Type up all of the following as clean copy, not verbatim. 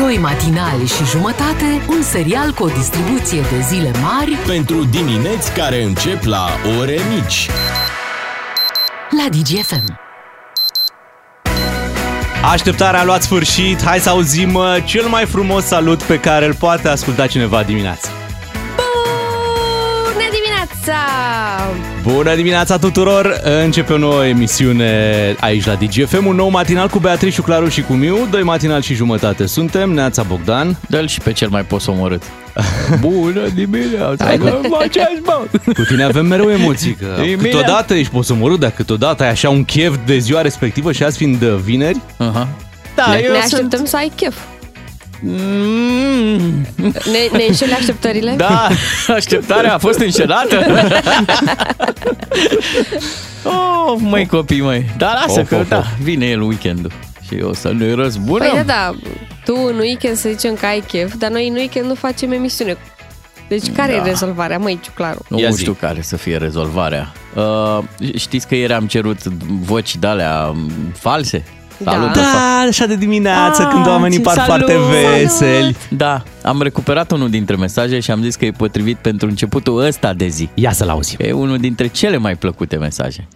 Doi matinali și jumătate, un serial cu o distribuție de zile mari pentru dimineți care încep la ore mici. La DigiFM. Așteptarea a luat sfârșit. Hai să auzim cel mai frumos salut pe care îl poate asculta cineva dimineața. Bună dimineața! Bună dimineața tuturor! Începe o nouă emisiune aici la DigiFM, un nou matinal cu Beatrice, Ciuclaru și cu Miu. Doi matinali și jumătate suntem. Neața Bogdan. Dă-l și pe cel mai posomorât. Bună dimineața! Cu tine avem mereu emoții, că câteodată ești posomorât, dar câteodată ai așa un chef de ziua respectivă și azi fiind vineri. Uh-huh. Da, ne așteptăm să ai chef. Ne înșele așteptările? Da, așteptarea a fost înșelată. Oh, măi copii, măi. Dar lasă că da, vine el weekendul și o să ne răzbunăm. Păi da, tu în weekend să zicem că ai chef, dar noi în weekend nu facem emisiune. Deci care e rezolvarea, măi, Ciuclaru? Nu știu care să fie rezolvarea. Știți că ieri am cerut voci de-alea false? Salut, da, așa de dimineață, când oamenii par foarte veseli. Da, am recuperat unul dintre mesaje și am zis că e potrivit pentru începutul ăsta de zi. Ia să-l auzim. E unul dintre cele mai plăcute mesaje.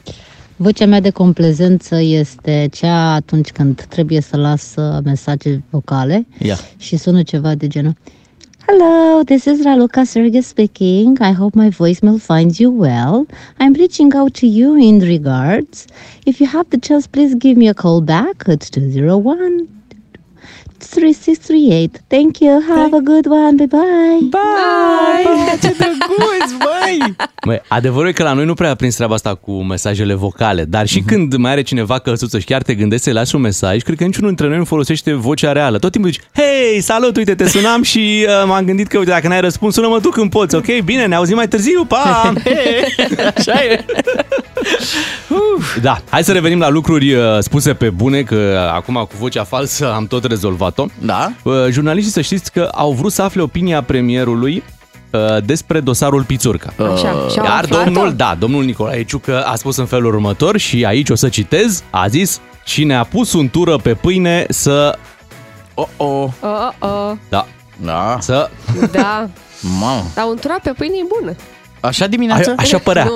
Vocea mea de complezență este cea atunci când trebuie să las mesaje vocale și sună ceva de genul: Hello, this is Raluca Sergis speaking. I hope my voicemail finds you well. I'm reaching out to you in regards. If you have the chance, please give me a call back at 201-3638. Thank you. Have a good one. Bye-bye. Bye! Ce drăguț, băi! Măi, adevărul e că la noi nu prea a prins treaba asta cu mesajele vocale, dar și când mai are cineva căsuță și chiar te gândește să-i lași un mesaj, cred că niciunul dintre noi nu folosește vocea reală. Tot timpul zici: hei, salut, uite, te sunam și m-am gândit că, uite, dacă n-ai răspuns, sună-mă tu când poți, ok? Bine, ne auzim mai târziu, pa! Așa e! Da, hai să revenim la lucruri spuse pe bune, că acum cu vocea falsă am tot rezolvat-o. Da. Jurnaliștii, să știți că au vrut să afle opinia premierului despre dosarul Pițurcă. Iar domnul Nicolae Ciucă a spus în felul următor, și aici o să citez, a zis: cine a pus untură pe pâine să... Dar untura pe pâine e bună. Așa dimineața?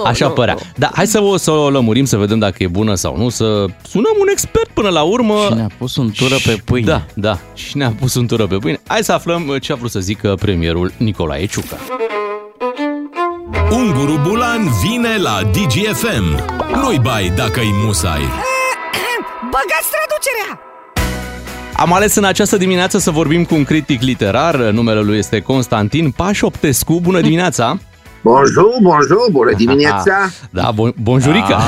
Așa părea. Dar hai să o lămurim, să vedem dacă e bună sau nu, să sunăm un expert până la urmă. Cine a pus untură pe pâine? Da. Cine a pus untură pe pâine? Hai să aflăm ce a vrut să zică premierul Nicolae Ciucă. Unguru Bulan vine la DigiFM. Nu-i bai dacă-i musai. Băgați traducerea! Am ales în această dimineață să vorbim cu un critic literar. Numele lui este Constantin Pașoptescu. Bună dimineața! Bonjour, bună dimineața! Da, bonjurica!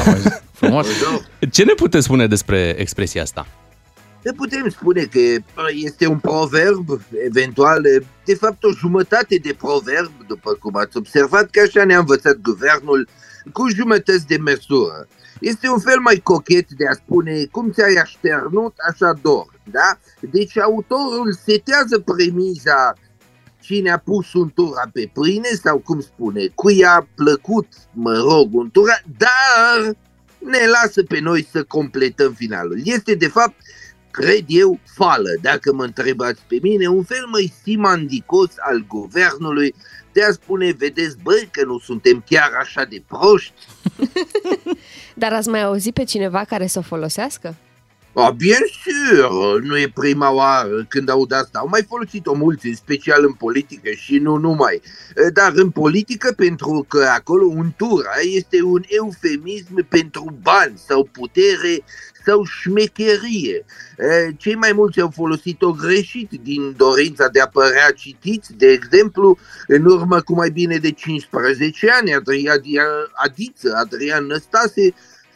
Frumos! Bonjour. Ce ne puteți spune despre expresia asta? Ne putem spune că este un proverb, eventual, de fapt o jumătate de proverb, după cum ați observat, că așa ne-a învățat guvernul, cu jumătăți de măsură. Este un fel mai cochet de a spune: cum ți-ai așternut, așa dor, da? Deci autorul setează premiza: cine a pus untura pe pâine, sau cum spune, cui a plăcut, mă rog, untura, dar ne lasă pe noi să completăm finalul. Este, de fapt, cred eu, fală, dacă mă întrebați pe mine, un fel mai simandicos al guvernului de a spune: vedeți, băi, că nu suntem chiar așa de proști. Dar ați mai auzit pe cineva care să o folosească? Bien sûr, nu e prima oară când aud asta. Au mai folosit-o mulți, în special în politică și nu numai. Dar în politică, pentru că acolo untura este un eufemism pentru bani sau putere sau șmecherie. Cei mai mulți au folosit-o greșit, din dorința de a părea citiți. De exemplu, în urmă cu mai bine de 15 ani, Adrian Năstase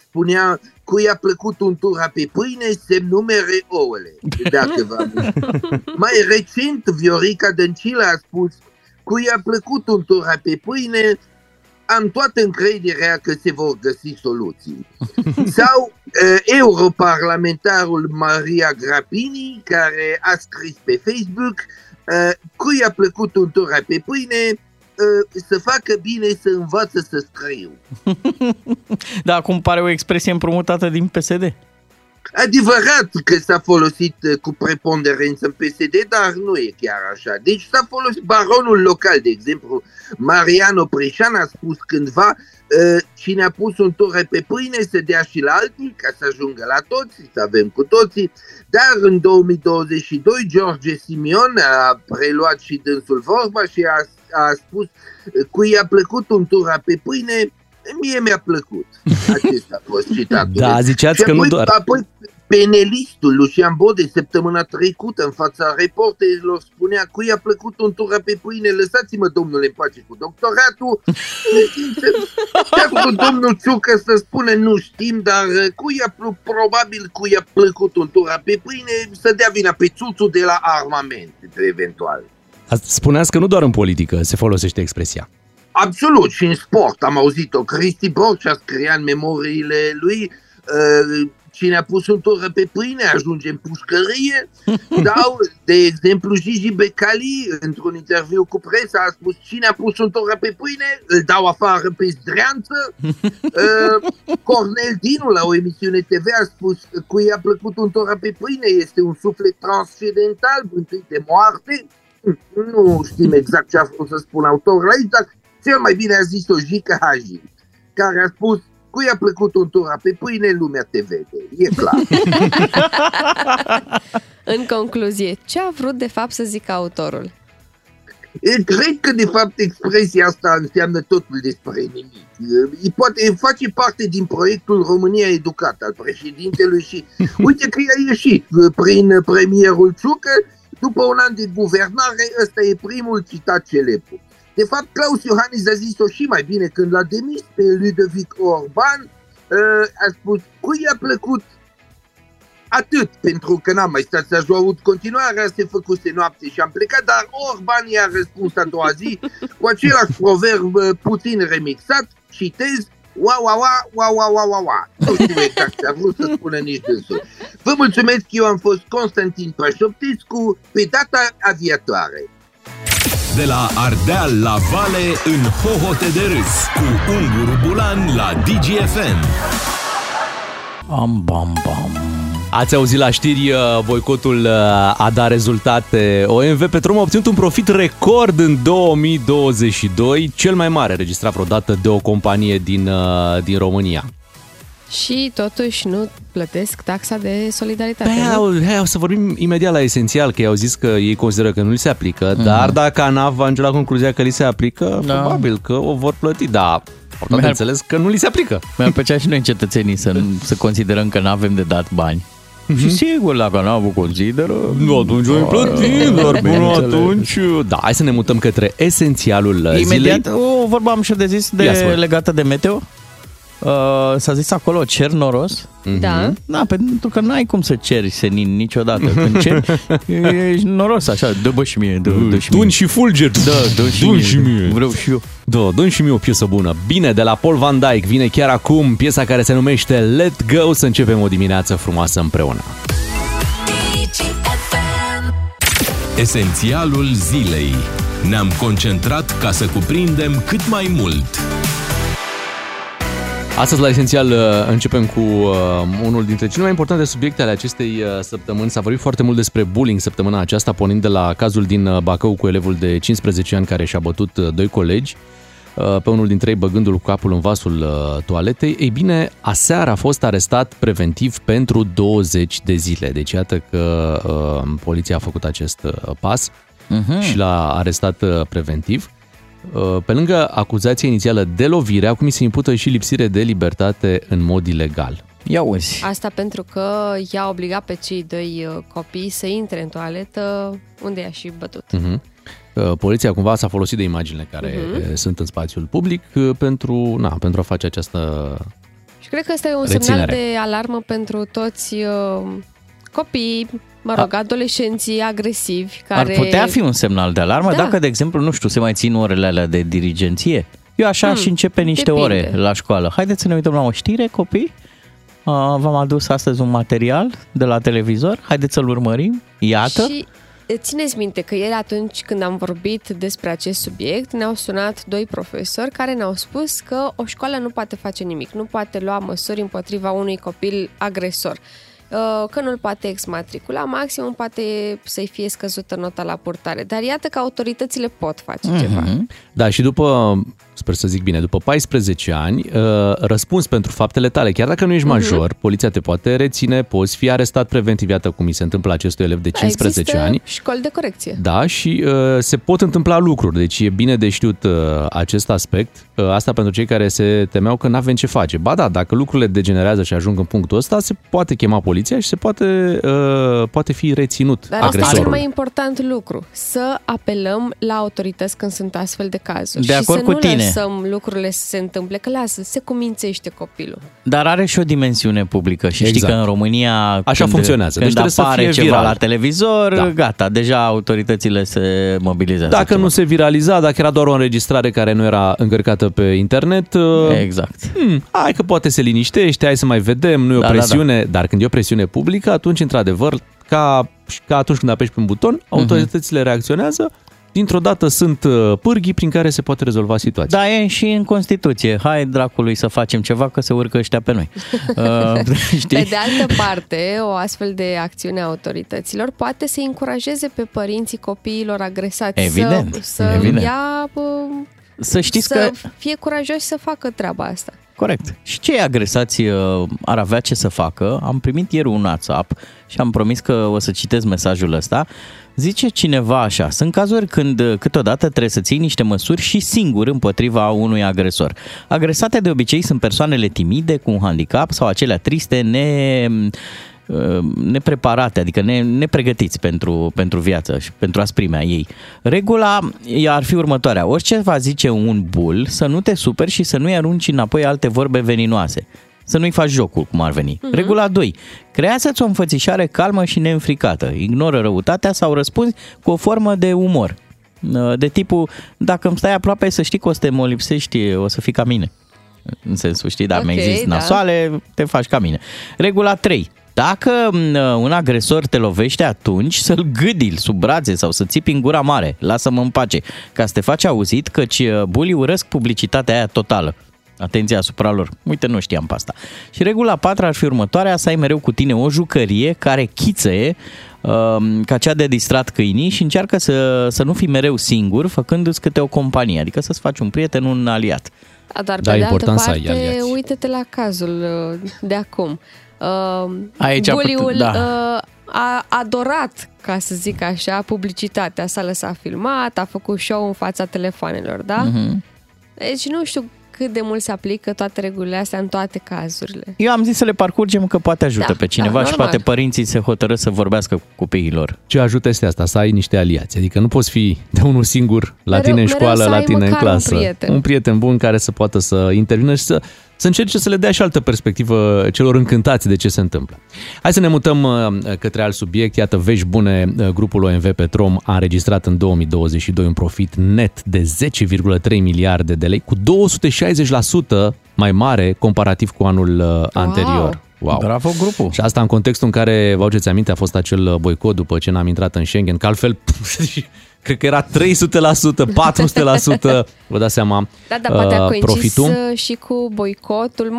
spunea: cui a plăcut untura pe pâine, se numere ouăle, dacă v-am Mai recent, Viorica Dâncila a spus: cui a plăcut untura pe pâine, am toată încrederea că se vor găsi soluții. Sau europarlamentarul Maria Grapini, care a scris pe Facebook: cui a plăcut untura pe pâine, să facă bine, să învață să scriu. Da, acum pare o expresie împrumutată din PSD. Adevărat că s-a folosit cu preponderență în PSD, dar nu e chiar așa. Deci s-a folosit baronul local, de exemplu, Marian Oprișan a spus cândva, cine a pus un ture pe pâine să dea și la alții, ca să ajungă la toți, să avem cu toții. Dar în 2022 George Simion a preluat și dânsul vorba și a spus, cui i-a plăcut un tura pe pâine, mie mi-a plăcut. Acesta a fost citatul. Da, ziceați că apoi, nu doar... Apoi penelistul Lucian Bode, săptămâna trecută, în fața reporterilor, spunea, cui i-a plăcut un tura pe pâine, lăsați-mă, domnule, în pace cu doctoratul. Chiar domnul Ciucă să spune, nu știm, dar probabil cui i-a plăcut un tura pe pâine, să dea vina pe țuțul de la armament, eventual. Spuneați că nu doar în politică se folosește expresia. Absolut, și în sport. Am auzit-o. Cristi Borcea scria în memoriile lui, cine a pus un tură pe pâine ajunge în pușcărie. Sau, de exemplu, Gigi Becali, într-un interviu cu presa, a spus, cine a pus un tură pe pâine, îl dau afară pe zdreanță. Cornel Dinu, la o emisiune TV, a spus, cui i-a plăcut un tură pe pâine, este un suflet transcendental, întâi de moarte. Nu știm exact ce a vrut să spun autorul aici, dar cel mai bine a zis-o Jica Hagi, care a spus, cui a plăcut un tura pe pâine, lumea te vede. E clar. În concluzie, ce a vrut de fapt să zică autorul? Cred că de fapt expresia asta înseamnă totul despre nimic. Poate face parte din proiectul România Educată al președintelui și uite că i-a ieșit prin premierul Ciucă. După un an de guvernare, ăsta e primul citat celebru. De fapt, Claus Iohannis a zis-o și mai bine când l-a demis pe Ludovic Orban. A spus, cui i-a plăcut atât, pentru că n-am mai stat să aud continuarea, se făcuse noapte și am plecat, dar Orban i-a răspuns a doua zi cu același proverb puțin remixat, citez, wa wa wa wa wa wa wa wa. Nu știu exact ce a vrut să spună nici dânsul. Vă mulțumesc, eu am fost Constantin Pașoptescu pe data aviatoare. De la Ardeal la Vale în hohote de râs cu Ungur Bulan la DigiFM. Am bam bam. Ați auzit la știri, boicotul a dat rezultate. OMV Petrom a obținut un profit record în 2022, cel mai mare registrat vreodată de o companie din România. Și totuși nu plătesc taxa de solidaritate. Păi, o să vorbim imediat la esențial, că i-au zis că ei consideră că nu li se aplică, dar dacă ANAF va ajunge la concluzia că li se aplică, probabil că o vor plăti, dar... Portat înțeles că nu li se aplică. Mi-ar plăcea și noi cetățenii să considerăm că n-avem de dat bani. Și sigur, dacă n-au consideră... Nu, atunci o plătim, dar până atunci... Da, hai să ne mutăm către esențialul zilei. Imediat, o vorbă am și de zis legată de meteo. S-a zis acolo, cer noros. Da. Da, pentru că n-ai cum să ceri senin niciodată. Când ceri, ești noros așa, dă-bă și mie. Dă-mi și fulger. Da, dă-mi și mie. Vreau și eu. Da, dă-mi și mie o piesă bună. Bine, de la Paul Van Dyk vine chiar acum piesa care se numește Let Go. Să începem o dimineață frumoasă împreună. Esențialul zilei. Ne-am concentrat ca să cuprindem cât mai mult. Astăzi, la esențial, începem cu unul dintre cele mai importante subiecte ale acestei săptămâni. S-a vorbit foarte mult despre bullying săptămâna aceasta, pornind de la cazul din Bacău cu elevul de 15 ani care și-a bătut doi colegi, pe unul dintre ei băgându-l cu capul în vasul toaletei. Ei bine, aseară a fost arestat preventiv pentru 20 de zile. Deci, iată că poliția a făcut acest pas și l-a arestat preventiv. Pe lângă acuzația inițială de lovire, acum îi se impută și lipsire de libertate în mod ilegal. Ia uzi. Asta pentru că i-a obligat pe cei doi copii să intre în toaletă unde i-a și bătut. Poliția cumva s-a folosit de imaginile care sunt în spațiul public pentru a face această reținere. Și cred că ăsta e un semnal de alarmă pentru toți copiii, adolescenții agresivi care... Ar putea fi un semnal de alarmă dacă, de exemplu, nu știu, se mai țin orele alea de dirigenție. Eu așa și începe niște ore la școală. Haideți să ne uităm la o știre, copii. V-am adus astăzi un material de la televizor. Haideți să-l urmărim. Iată. Și țineți minte că ieri atunci când am vorbit despre acest subiect, ne-au sunat doi profesori care ne-au spus că o școală nu poate face nimic, nu poate lua măsuri împotriva unui copil agresor. că nu-l poate exmatricula, maximum poate să-i fie scăzută nota la purtare. Dar iată că autoritățile pot face ceva. Da, și după, sper să zic bine, după 14 ani, răspuns pentru faptele tale. Chiar dacă nu ești major, poliția te poate reține, poți fi arestat preventiv, iată cum i se întâmplă acestui elev de 15 ani. Există școli de corecție. Da, și se pot întâmpla lucruri, deci e bine de știut acest aspect. Asta pentru cei care se temeau că n-avem ce face. Ba da, dacă lucrurile degenerează și ajung în punctul ăsta, se poate chema poliția și se poate fi reținut agresorul. Dar asta e cel mai important lucru, să apelăm la autorități când sunt astfel de cazuri. De acord cu tine. Și să nu lăsăm lucrurile să se întâmple, că lasă, se cumințește copilul. Dar are și o dimensiune publică și știi că în România așa funcționează. Când deci apare ceva viral la televizor, gata, deja autoritățile se mobilizează. Dacă nu se viraliza, dacă era doar o înregistrare care nu era încărcată pe internet, hai că poate se liniștește, hai să mai vedem, nu e o presiune, dar când e o presiune publică, atunci, într-adevăr, ca atunci când apeși pe un buton, autoritățile reacționează, dintr-o dată sunt pârghii prin care se poate rezolva situația. Da, e și în Constituție. Hai dracului să facem ceva, că se urcă ăștia pe noi. Știi? Pe de altă parte, o astfel de acțiune a autorităților poate să încurajeze pe părinții copiilor agresați. Evident. Evident. Să fie curajoși să facă treaba asta. Corect. Și cei agresați ar avea ce să facă. Am primit ieri un WhatsApp și am promis că o să citesc mesajul ăsta. Zice cineva așa: sunt cazuri când câteodată trebuie să ții niște măsuri și singur împotriva unui agresor. Agresate de obicei sunt persoanele timide, cu un handicap sau acelea triste, nepreparate, adică nepregătiți pentru viață și pentru asprimea ei. Regula ar fi următoarea: orice va zice un bul, să nu te superi și să nu-i arunci înapoi alte vorbe veninoase. Să nu-i faci jocul, cum ar veni. Regula 2. Creează-ți o înfățișare calmă și neînfricată. Ignoră răutatea sau răspunzi cu o formă de umor. De tipul, dacă îmi stai aproape, să știi că o să te molipsești, o să fii ca mine. În sensul, știi, dacă mi-exist nasoale, te faci ca mine. Regula 3. Dacă un agresor te lovește, atunci să-l gâdil sub brațe sau să țipi în gura mare. Lasă-mă în pace, ca să te faci auzit, căci bulii urăsc publicitatea aia totală. Atenție asupra lor. Uite, nu știam pe asta. Și regula 4 ar fi următoarea: să ai mereu cu tine o jucărie care chițăie ca cea de distrat câinii și încearcă să nu fii mereu singur, făcându-ți câte o companie, adică să-ți faci un prieten, un aliat. Dar pe de altă parte, uite-te la cazul de acum. Buliul a adorat, ca să zic așa, publicitatea, s-a lăsat filmat, a făcut show în fața telefoanelor, da? Deci nu știu cât de mult se aplică toate regulile astea în toate cazurile. Eu am zis să le parcurgem, că poate ajută pe cineva și poate părinții se hotărăsc să vorbească cu copiilor. Ce ajută este asta, să ai niște aliați. Adică nu poți fi de unul singur la tine în școală, la tine în clasă. Un prieten bun care să poată să intervină și să încerce să le dea și altă perspectivă celor încântați de ce se întâmplă. Hai să ne mutăm către alt subiect. Iată, vești bune, grupul OMV Petrom a înregistrat în 2022 un profit net de 10,3 miliarde de lei, cu 260% mai mare comparativ cu anul anterior. Wow. Bravo grupul! Și asta în contextul în care, vă aduceți aminte, a fost acel boicot după ce n-am intrat în Schengen, că altfel... Cred că era 300%, 400%, vă dați seama, poate a coincis și cu boicotul,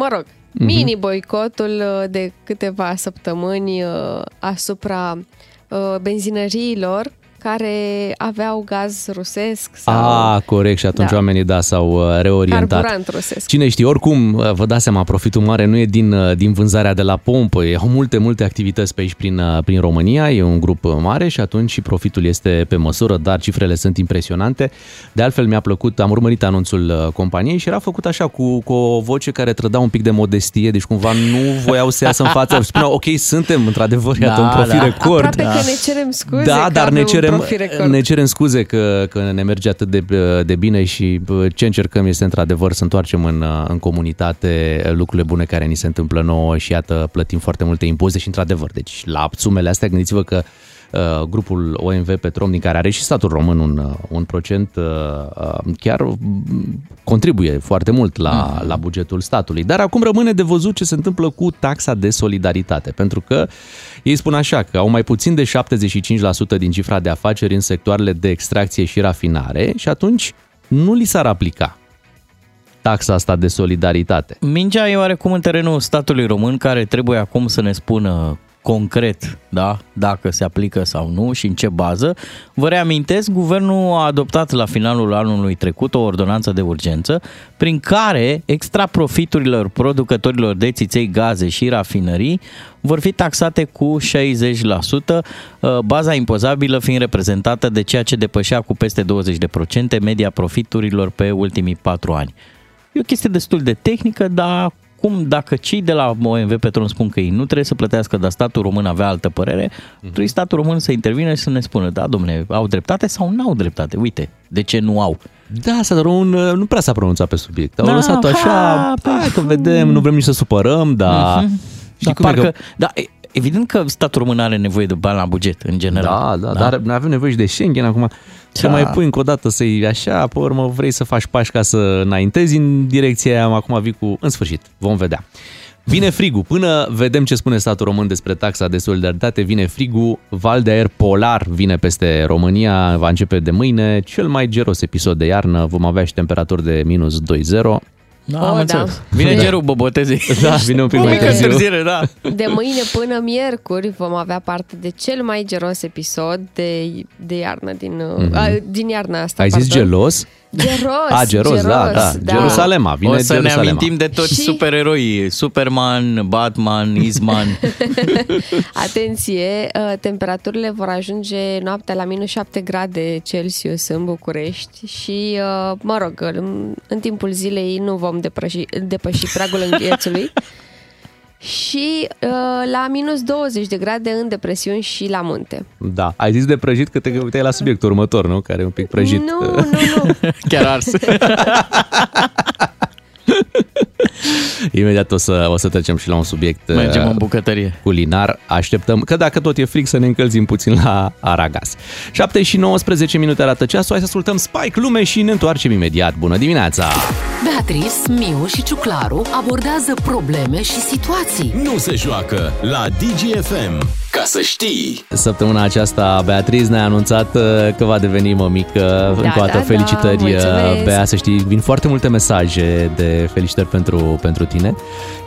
mini-boicotul de câteva săptămâni asupra benzinăriilor care aveau gaz rusesc. Corect, și atunci oamenii s-au reorientat. Carburant rusesc. Cine știe, oricum, vă dați seama, profitul mare nu e din vânzarea de la pompă. Au multe activități pe aici prin România, e un grup mare și atunci și profitul este pe măsură, dar cifrele sunt impresionante. De altfel mi-a plăcut, am urmărit anunțul companiei și era făcut așa, cu o voce care trăda un pic de modestie, deci cumva nu voiau să iasă în față. Spuneau, ok, suntem, într-adevăr, iată, un profit record. Aproape că ne cerem scuze. Dar ne cerem scuze că ne merge atât de bine și ce încercăm este într-adevăr să întoarcem în comunitate lucrurile bune care ni se întâmplă nouă și iată, plătim foarte multe impozite și într-adevăr, deci la sumele astea gândiți-vă că grupul OMV Petrom, din care are și statul român un procent, chiar contribuie foarte mult la bugetul statului. Dar acum rămâne de văzut ce se întâmplă cu taxa de solidaritate, pentru că ei spun așa, că au mai puțin de 75% din cifra de afaceri în sectoarele de extracție și rafinare și atunci nu li s-ar aplica taxa asta de solidaritate. Mingea e oarecum în terenul statului român, care trebuie acum să ne spună concret, da, dacă se aplică sau nu și în ce bază. Vă reamintesc, guvernul a adoptat la finalul anului trecut o ordonanță de urgență prin care extra profiturilor producătorilor de țiței, gaze și rafinării vor fi taxate cu 60%, baza impozabilă fiind reprezentată de ceea ce depășea cu peste 20% media profiturilor pe ultimii 4 ani. E o chestie destul de tehnică, dar cum, dacă cei de la OMV Petrom spun că ei nu trebuie să plătească, dar statul român avea altă părere, trebuie statul român să intervină și să ne spună, da, domne, au dreptate sau nu au dreptate? Uite, de ce nu au? Da, statul român nu prea s-a pronunțat pe subiect. Au lăsat-o așa, hai că vedem, nu vrem nici să supărăm, dar... Știi cum e că... Da, evident că statul român are nevoie de bani la buget, în general. Da, da, dar noi avem nevoie și de Schengen acum. Să mai pui încă o dată să-i așa, pe urmă vrei să faci pași ca să înaintezi în direcția aia, acum vii cu... În sfârșit, vom vedea. Vine frigul, până vedem ce spune statul român despre taxa de solidaritate, vine frigul, val de aer polar vine peste România, va începe de mâine, cel mai geros episod de iarnă, vom avea și temperaturi de minus 20. Da. Vine gerul Bobotezii. Da, vine un pic mai târziu. Da. De mâine până miercuri vom avea parte de cel mai gelos episod de iarnă din iarna asta. Ai zis gelos? Geros. Gerusalema. Vine o să Gerusalema. Ne amintim de toți și... supereroii. Superman, Batman, Isman. Atenție, temperaturile vor ajunge noaptea la minus 7 grade Celsius în București și, mă rog, în timpul zilei nu vom depăși pragul înghețului. Și la minus 20 de grade în depresiuni și la munte. Da, ai zis de prăjit că te uitai la subiectul următor, nu? Care e un pic prăjit. Nu. Chiar ars. Imediat o să trecem și la un subiect. Mergem în bucătărie. Culinar. Așteptăm că dacă tot e frig să ne încălzim puțin la aragaz. 7 și 19 minute arată ceasul. Hai să ascultăm Spike Lume și ne întoarcem imediat. Bună dimineața! Beatrice, Miu și Ciuclaru abordează probleme și situații. Nu se joacă la DigiFM. Ca să știi! Săptămâna aceasta Beatrice ne-a anunțat că va deveni mămică. Felicitări! Mulțumesc. Bea, să știi, vin foarte multe mesaje de felicitări pentru tine.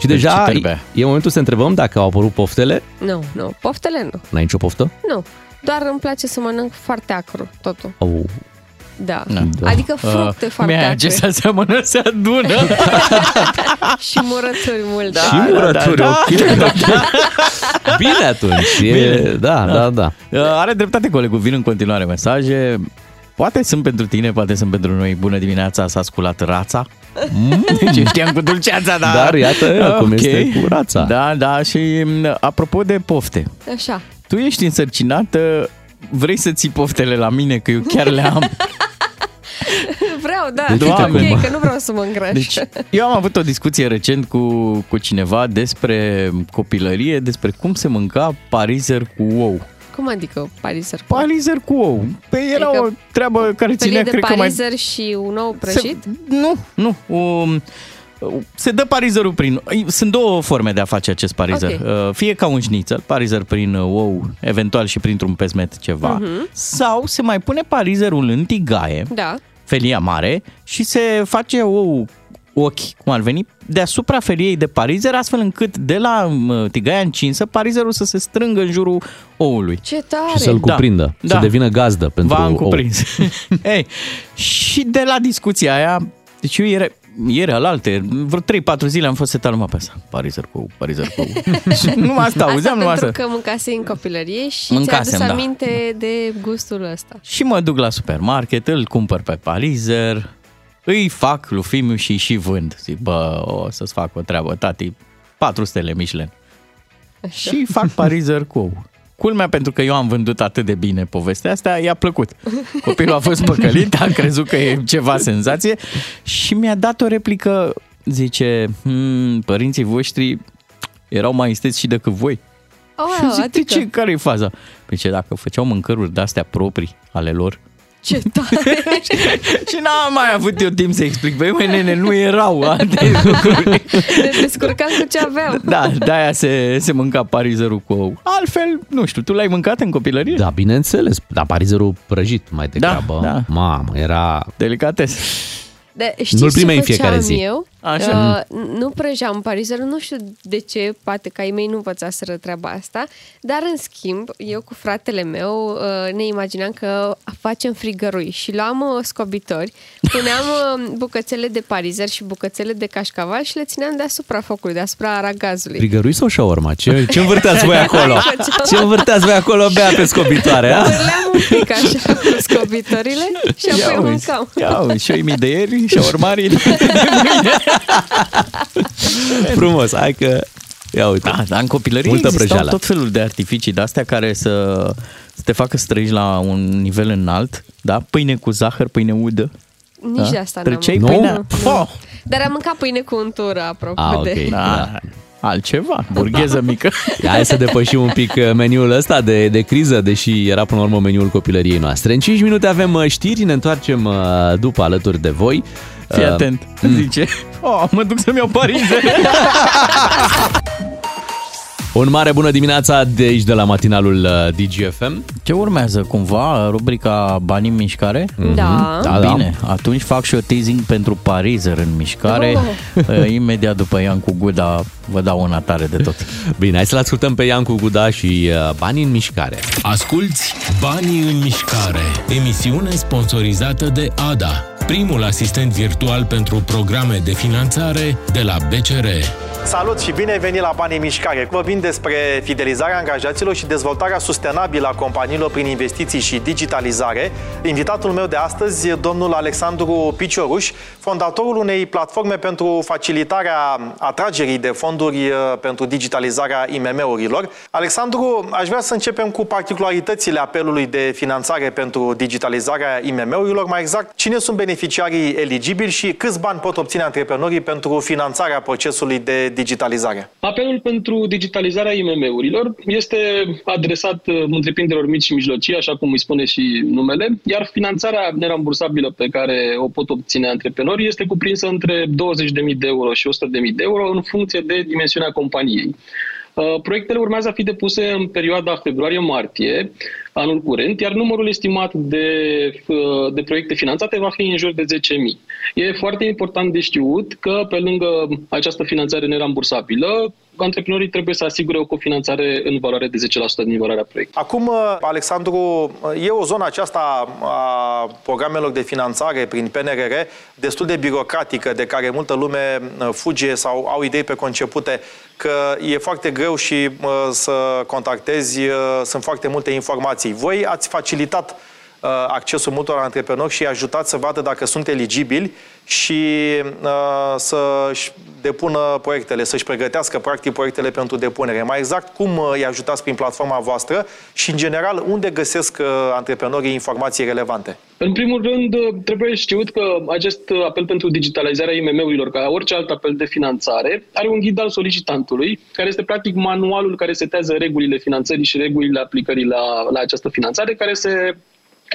Și deja e momentul să întrebăm dacă au apărut poftele. Nu, poftele nu. N-ai nicio poftă? Nu, doar îmi place să mănânc foarte acru totul. Da. Adică fructe foarte acre. Ce să seamănă, se adună. Și murături mult, da. Și murături, da. Ok. Bine atunci. Bine. Da. Are dreptate colegul, vin în continuare mesaje. Poate sunt pentru tine, poate sunt pentru noi. Bună dimineața, s-a sculat rața. Ce știam cu dulceața, da. Dar iată cum este cu rața. Da, și apropo de pofte. Așa. Tu ești însărcinată, vrei să ții poftele la mine, că eu chiar le am. Vreau, da, ok, că nu vreau să mă îngraș. Deci, eu am avut o discuție recent cu cineva despre copilărie, despre cum se mânca parizer cu ou. Cum adică parizer cu ou? Parizer cu ou. Păi era adică o treabă care ținea, cred că mai... parizer și un ou prăjit? Nu. Se dă parizerul prin... Sunt două forme de a face acest parizer. Okay. Fie ca un șnițel, parizer prin ou, eventual și printr-un pesmet ceva, sau se mai pune parizerul în tigaie, felia mare, și se face ochi, cum ar veni, deasupra feliei de parizer, astfel încât de la tigaia încinsă, parizerul să se strângă în jurul oului. Ce tare! Și să-l cuprindă, să devină gazdă pentru ou. V-am cuprins. Hey, și de la discuția aia, deci eu ieri alaltă, vreo 3-4 zile am fost setat numai pe asta. Parizer cu ou. Numai asta auzeam. Asta pentru că mâncase în copilărie și ți-a adus aminte de gustul ăsta. Și mă duc la supermarket, îl cumpăr pe parizer, îi fac lui Fimiu și vând. Zic, bă, o să-ți fac o treabă, tati, 4 stele Michelin. Așa. Și fac parizer cu ou. Culmea, pentru că eu am vândut atât de bine povestea asta, i-a plăcut. Copilul a fost păcălit, a crezut că e ceva senzație și mi-a dat o replică, zice, părinții voștri erau mai isteți și decât voi. Și zic, adică... care e faza? Păi ce, dacă făceau mâncăruri de-astea proprii ale lor, ce tare! Și n-am mai avut eu timp să explic. Băi, măi, nene, nu erau alte lucruri. Ne descurcam cu ce aveam. Da, de-aia se mânca parizerul cu ou. Altfel, nu știu, tu l-ai mâncat în copilărie? Da, bineînțeles. Dar parizerul prăjit mai degrabă. Da. Mamă, era... delicates. De, știi, nu-l primeam în fiecare zi. Eu? Așa. Nu prăjeam parizerul, nu știu de ce, poate că ai mei nu învățaseră treaba asta, dar în schimb, eu cu fratele meu ne imagineam că facem frigărui și luam scobitori, puneam bucățele de parizer și bucățele de cașcaval și le țineam deasupra focului, deasupra aragazului. Frigărui sau șaorma? Ce învârteați voi acolo? Ce învârteați voi acolo, bea pe scobitoare? Vârleam un pic așa cu scobitorile și apoi mâncam. Și-o imideieri, șaormarii. Frumos, hai că... Ia uite. Da, în copilărie existau tot felul de artificii de-astea care să te facă să trăiești la un nivel înalt, da? Pâine cu zahăr, pâine udă. Nici de asta n-am mâncat. Dar am mâncat pâine cu untură, apropo. Altceva, burgheză mică. Hai să depășim un pic meniul ăsta de criză, deși era până la urmă meniul copilăriei noastre. În 5 minute avem știri, ne întoarcem după alături de voi. Fii atent, zice, mă duc să-mi iau parize. Un mare bună dimineața de aici, de la matinalul DigiFM. Ce urmează cumva? Rubrica Banii în mișcare? Da. Bine, atunci fac și o teasing pentru parizer în mișcare. Imediat după Ian cu Guda vă dau una tare de tot. Bine, hai să-l ascultăm pe Ian cu Guda și Banii în mișcare. Asculți Banii în mișcare, emisiune sponsorizată de ADA, primul asistent virtual pentru programe de finanțare de la BCR. Salut și bine ai venit la Banii în mișcare! Vorbim despre fidelizarea angajaților și dezvoltarea sustenabilă a companiilor prin investiții și digitalizare. Invitatul meu de astăzi, domnul Alexandru Picioruș, fondatorul unei platforme pentru facilitarea atragerii de fonduri pentru digitalizarea IMM-urilor. Alexandru, aș vrea să începem cu particularitățile apelului de finanțare pentru digitalizarea IMM-urilor. Mai exact, cine sunt beneficiarii eligibili și câți bani pot obține antreprenorii pentru finanțarea procesului de digitalizare? Apelul pentru digitalizarea IMM-urilor este adresat întreprinderilor mici și mijlocii, așa cum îi spune și numele, iar finanțarea nerambursabilă pe care o pot obține antreprenorii este cuprinsă între 20.000 de euro și 100.000 de euro în funcție de dimensiunea companiei. Proiectele urmează a fi depuse în perioada februarie-martie anul curent, iar numărul estimat de proiecte finanțate va fi în jur de 10.000. E foarte important de știut că, pe lângă această finanțare nerambursabilă, antreprenorii trebuie să asigure o cofinanțare în valoare de 10% din valoarea proiectului. Acum, Alexandru, e o zonă aceasta a programelor de finanțare prin PNRR destul de birocratică, de care multă lume fuge sau au idei preconcepute că e foarte greu și să contactezi, sunt foarte multe informații. Voi ați facilitat accesul multor antreprenori și ajutați să vadă dacă sunt eligibili și să-și depună proiectele, să-și pregătească practic proiectele pentru depunere. Mai exact, cum îi ajutați prin platforma voastră și, în general, unde găsesc antreprenorii informații relevante? În primul rând, trebuie știut că acest apel pentru digitalizarea IMM-urilor, ca orice alt apel de finanțare, are un ghid al solicitantului, care este practic manualul care setează regulile finanțării și regulile aplicării la această finanțare, care se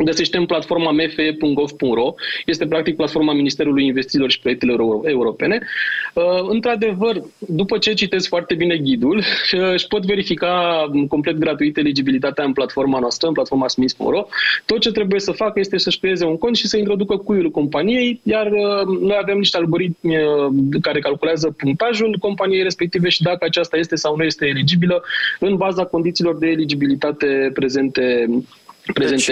găsește în platforma mfe.gov.ro. Este practic platforma Ministerului Investițiilor și Proiectelor Europene. Într-adevăr, după ce citesc foarte bine ghidul, își pot verifica complet gratuit eligibilitatea în platforma noastră, în platforma smis.ro. Tot ce trebuie să facă este să-și creeze un cont și să introducă cuiul companiei, iar noi avem niște algoritmi care calculează punctajul companiei respective și dacă aceasta este sau nu este eligibilă în baza condițiilor de eligibilitate prezente în ghid. Deci, 100%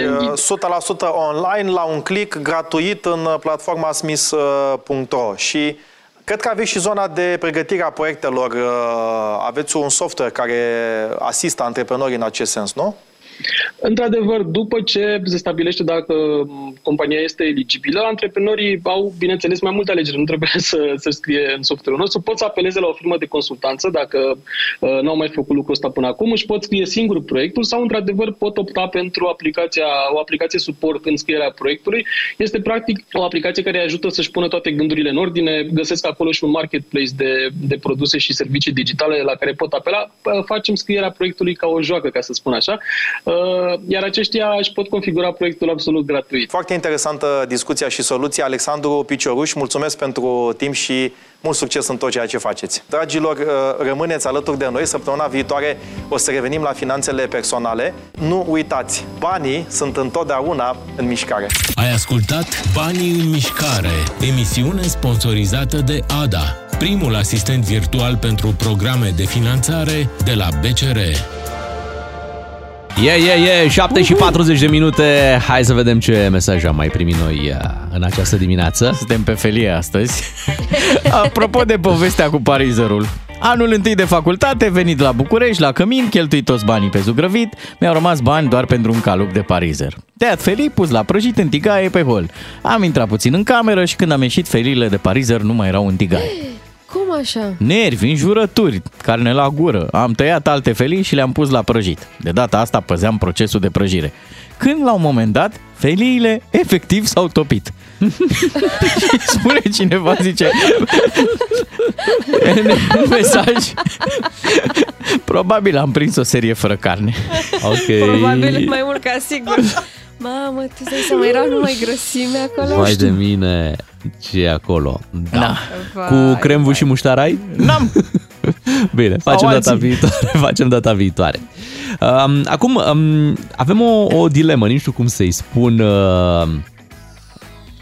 online, la un click, gratuit, în platforma smis.ro. Și cred că aveți și zona de pregătire a proiectelor. Aveți un software care asistă antreprenorii în acest sens, nu? Într-adevăr, după ce se stabilește dacă compania este eligibilă, antreprenorii au, bineînțeles, mai multe alegeri. Nu trebuie să scrie în software-ul nostru. Pot să apeleze la o firmă de consultanță dacă nu au mai făcut lucrul ăsta până acum. Își pot scrie singur proiectul sau, într-adevăr, pot opta pentru o aplicație suport în scrierea proiectului. Este, practic, o aplicație care îi ajută să-și pună toate gândurile în ordine. Găsesc acolo și un marketplace de produse și servicii digitale la care pot apela. Facem scrierea proiectului ca o joacă, ca să spun așa. iar aceștia își pot configura proiectul absolut gratuit. Foarte interesantă discuția și soluția. Alexandru Picioruș, mulțumesc pentru timp și mult succes în tot ceea ce faceți. Dragilor, rămâneți alături de noi. Săptămâna viitoare o să revenim la finanțele personale. Nu uitați, banii sunt întotdeauna în mișcare. Ai ascultat Banii în mișcare, emisiune sponsorizată de ADA, primul asistent virtual pentru programe de finanțare de la BCR. 7:40 de minute. Hai să vedem ce mesaj am mai primit noi în această dimineață. Suntem pe felie astăzi. Apropo de povestea cu parizerul. Anul întâi de facultate, venit la București, la cămin, cheltui toți banii pe zugrăvit, mi-au rămas bani doar pentru un calup de parizer. Teat felii pus la prăjit în tigaie pe hol. Am intrat puțin în cameră și când am ieșit, feliile de parizer nu mai erau în tigaie. Cum așa? Nervi, înjurături, carne la gură. Am tăiat alte felii și le-am pus la prăjit. De data asta păzeam procesul de prăjire. Când la un moment dat, feliile efectiv s-au topit. Și spune cineva, zice, în mesaj, probabil am prins o serie fără carne. Okay. Probabil mai mult ca sigur. Mamă, tu stai să mai erau numai grăsime acolo? Vai de mine, ce e acolo? Da. Na. Cu cremvul și muștarai? N-am! Bine, facem data viitoare. Acum, avem o dilemă, nici știu cum să-i spun.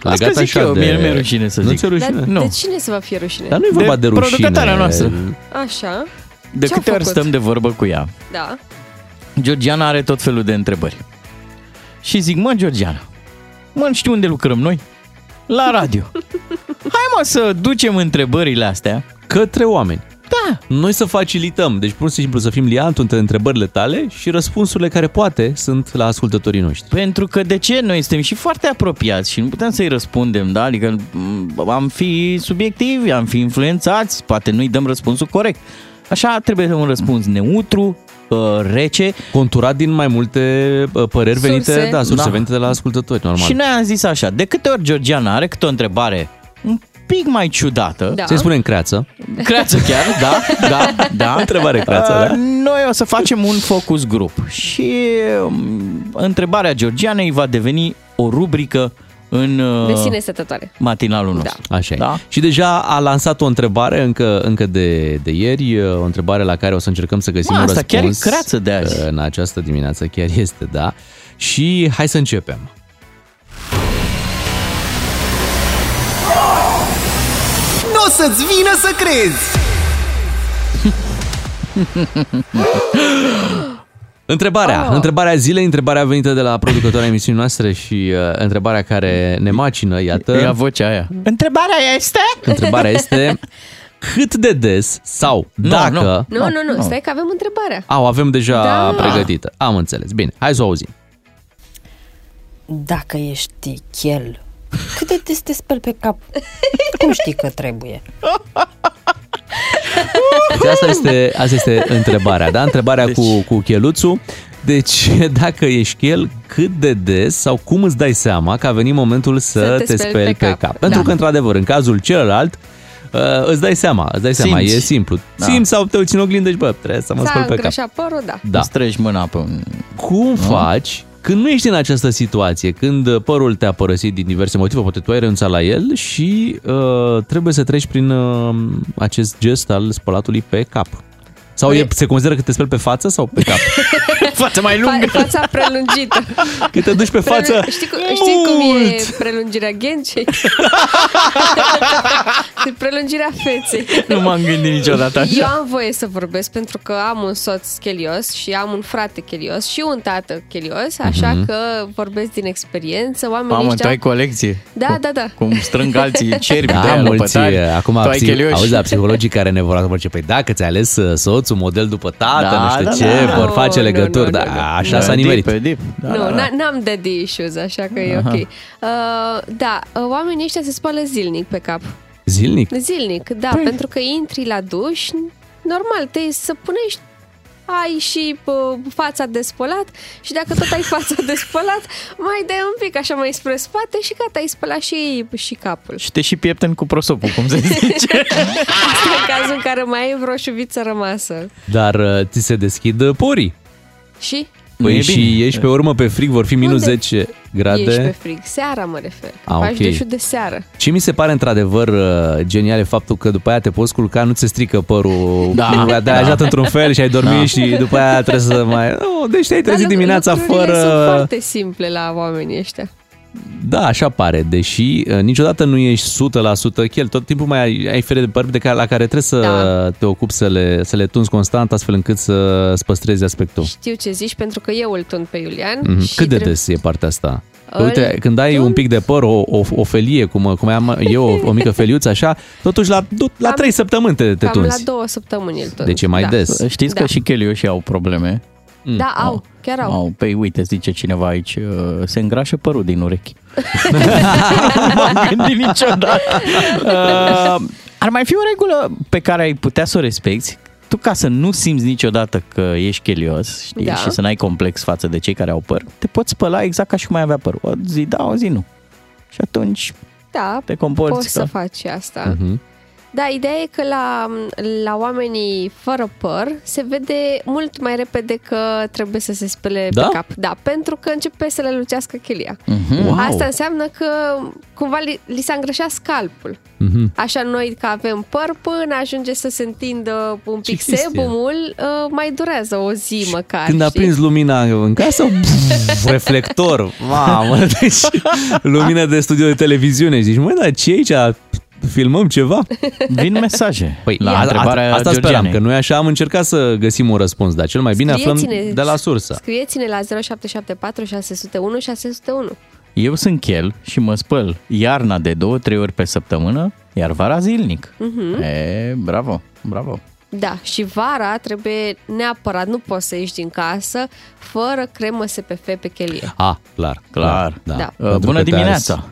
Legat așa eu, de... mi-e rușine să zic. Nu-ți e rușine? Nu. De cine să va fi rușine? Dar nu e vorba de rușine. De producătoarea noastră. Așa. De câte ori stăm de vorbă cu ea? Da. Georgiana are tot felul de întrebări. Și zic, mă, Georgiana, mă, știi unde lucrăm noi? La radio. Hai, mă, să ducem întrebările astea către oameni. Da. Noi să facilităm. Deci, pur și simplu, să fim liantul între întrebările tale și răspunsurile care poate sunt la ascultătorii noștri. Pentru că de ce? Noi suntem și foarte apropiați și nu putem să-i răspundem, da? Adică am fi subiectivi, am fi influențați, poate nu-i dăm răspunsul corect. Așa trebuie un răspuns neutru, rece, conturat din mai multe păreri venite, da, surse venite de la ascultători, normal. Și noi am zis așa, de câte ori Georgiana are câte o întrebare un pic mai ciudată, da. Să-i spunem creață. Creață chiar, da, da, da. Întrebare creață, da. Noi o să facem un focus group și întrebarea Georgianei va deveni o rubrică în de sine stătătoare matinalul nostru. Da. Așa e. Da? Și deja a lansat o întrebare încă de ieri, o întrebare la care o să încercăm să găsim un răspuns. Chiar e creață de azi. În această dimineață chiar este, da. Și hai să începem. Nu o să-ți vină să crezi! Întrebarea zilei, întrebarea venită de la producătoarea emisiunii noastre și întrebarea care ne macină, iată. Ia vocea aia. Întrebarea este cât de des sau dacă... Nu, stai că avem întrebarea. Avem deja pregătită. Am înțeles. Bine, hai să o auzim. Dacă ești chel, cât de des te speli pe cap? Cum știi că trebuie? Deci asta este întrebarea, da? Întrebarea deci... cu cheluțul. Deci, dacă ești chel, cât de des sau cum îți dai seama că a venit momentul să te speli pe cap? Pentru că, într-adevăr, în cazul celălalt, îți dai seama, simți. E simplu. Da. Simți sau te uiți în oglindă și, trebuie să mă speli pe cap. S-a îngrășat părul, da. Îți treci mâna pe... Cum faci când nu ești în această situație, când părul te-a părăsit din diverse motive, poate tu ai renunțat la el și trebuie să treci prin acest gest al spălatului pe cap? Sau se consideră că te speli pe față sau pe cap? Fața mai lungă. Fața prelungită. Când te duci pe față. Știi cum e prelungirea ghencei? Prelungirea feței. Nu m-am gândit niciodată așa. Eu am voie să vorbesc pentru că am un soț chelios și am un frate chelios și un tată chelios, așa că vorbesc din experiență. Mamă, tu ai colecție. Da. Cum strâng alții cerbi de aia lupătari. Acum auzi la psihologii care ne vor aduce, păi dacă ți-ai ales soț, un model după tată, vor face legături, dar așa s-a nimerit. N-am daddy issues, așa că e ok. Oamenii ăștia se spală zilnic pe cap. Zilnic? Zilnic, da, păi. Pentru că intri la duș, normal, te săpunești, ai și fața de spălat și dacă tot ai fața de spălat, mai dai un pic așa mai spre spate și gata, ai spălat și capul. Și te și piepteni cu prosopul, cum se zice. Asta e cazul în care mai ai vreo șuviță rămasă. Dar ți se deschid porii. Și? Păi e și bine. Ești pe urmă pe frig, vor fi minus 10 grade. Ești pe frig, seara mă refer, faci dușul de seară. Ce mi se pare într-adevăr genial faptul că după aia te poți culca, nu ți strică părul, te-ai ajat într-un fel și ai dormit și după aia trebuie să mai... deci te-ai trezit dimineața fără... sunt foarte simple la oamenii ăștia. Da, așa pare, deși niciodată nu ești 100% chel, tot timpul mai ai fere de părbi la care trebuie să te ocupi, să le tunzi constant, astfel încât să-ți păstrezi aspectul. Știu ce zici, pentru că eu îl tund pe Iulian. Mm-hmm. Cât de des e partea asta? Uite, când ai un pic de păr, o felie, cum am eu, o mică feliuță, așa, totuși la 3 săptămâni te tunzi. Cam la 2 săptămâni îl tund. Deci e mai des. Știți că și chelioșii au probleme. Da, chiar au. Păi uite, zice cineva aici, se îngrașă părul din urechi. Nu m-am gândit niciodată. Ar mai fi o regulă pe care ai putea să o respecti, tu ca să nu simți niciodată că ești chelios, știi, și să n-ai complex față de cei care au păr, te poți spăla exact ca și cum ai avea păr. O zi da, o zi nu. Și atunci te comporți. Poți să faci asta. Uh-huh. Da, ideea e că la oamenii fără păr se vede mult mai repede că trebuie să se spele pe cap. Da, pentru că începe să le lucească chelia. Mm-hmm. Wow. Asta înseamnă că cumva li s-a îngrășat scalpul. Mm-hmm. Așa noi că avem păr, până ajunge să se întindă un pic sebumul, mai durează o zi măcar. Când aprinzi lumina în casă, reflector, mamă, deci lumină de studio de televiziune, zici, măi, dar ce e aici? Filmăm ceva? Vin mesaje. Păi, la întrebarea asta Georgianei. Speram, că noi așa am încercat să găsim un răspuns, dar cel mai bine aflăm de la sursă. Scrieți-ne la 0774 601 601. Eu sunt chel și mă spăl iarna de 2-3 ori pe săptămână, iar vara zilnic. Uh-huh. Bravo, bravo. Da, și vara trebuie neapărat, nu poți să ieși din casă fără cremă SPF pe chelie. Ah, clar. Da. Bună dimineața!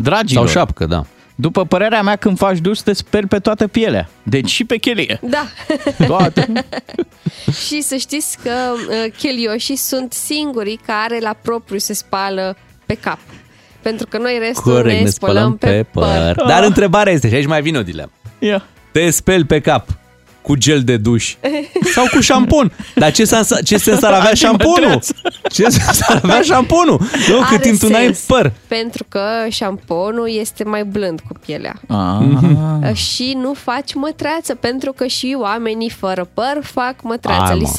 Dragilor! Sau șapcă, da. După părerea mea, când faci duș, te speli pe toată pielea. Deci și pe chelie. Da. Toată. Și să știți că chelioșii sunt singurii care la propriu se spală pe cap. Pentru că noi restul ne spălăm pe păr. Dar întrebarea este, și aici mai vin o dilemă. Yeah. Te speli pe cap cu gel de duș sau cu șampon. Dar ce sens ar avea șamponul? Ce sens ar avea șamponul? Nu, cât timp tu n-ai păr. Pentru că șamponul este mai blând cu pielea. Și nu faci mătreață, pentru că și oamenii fără păr fac mătreață.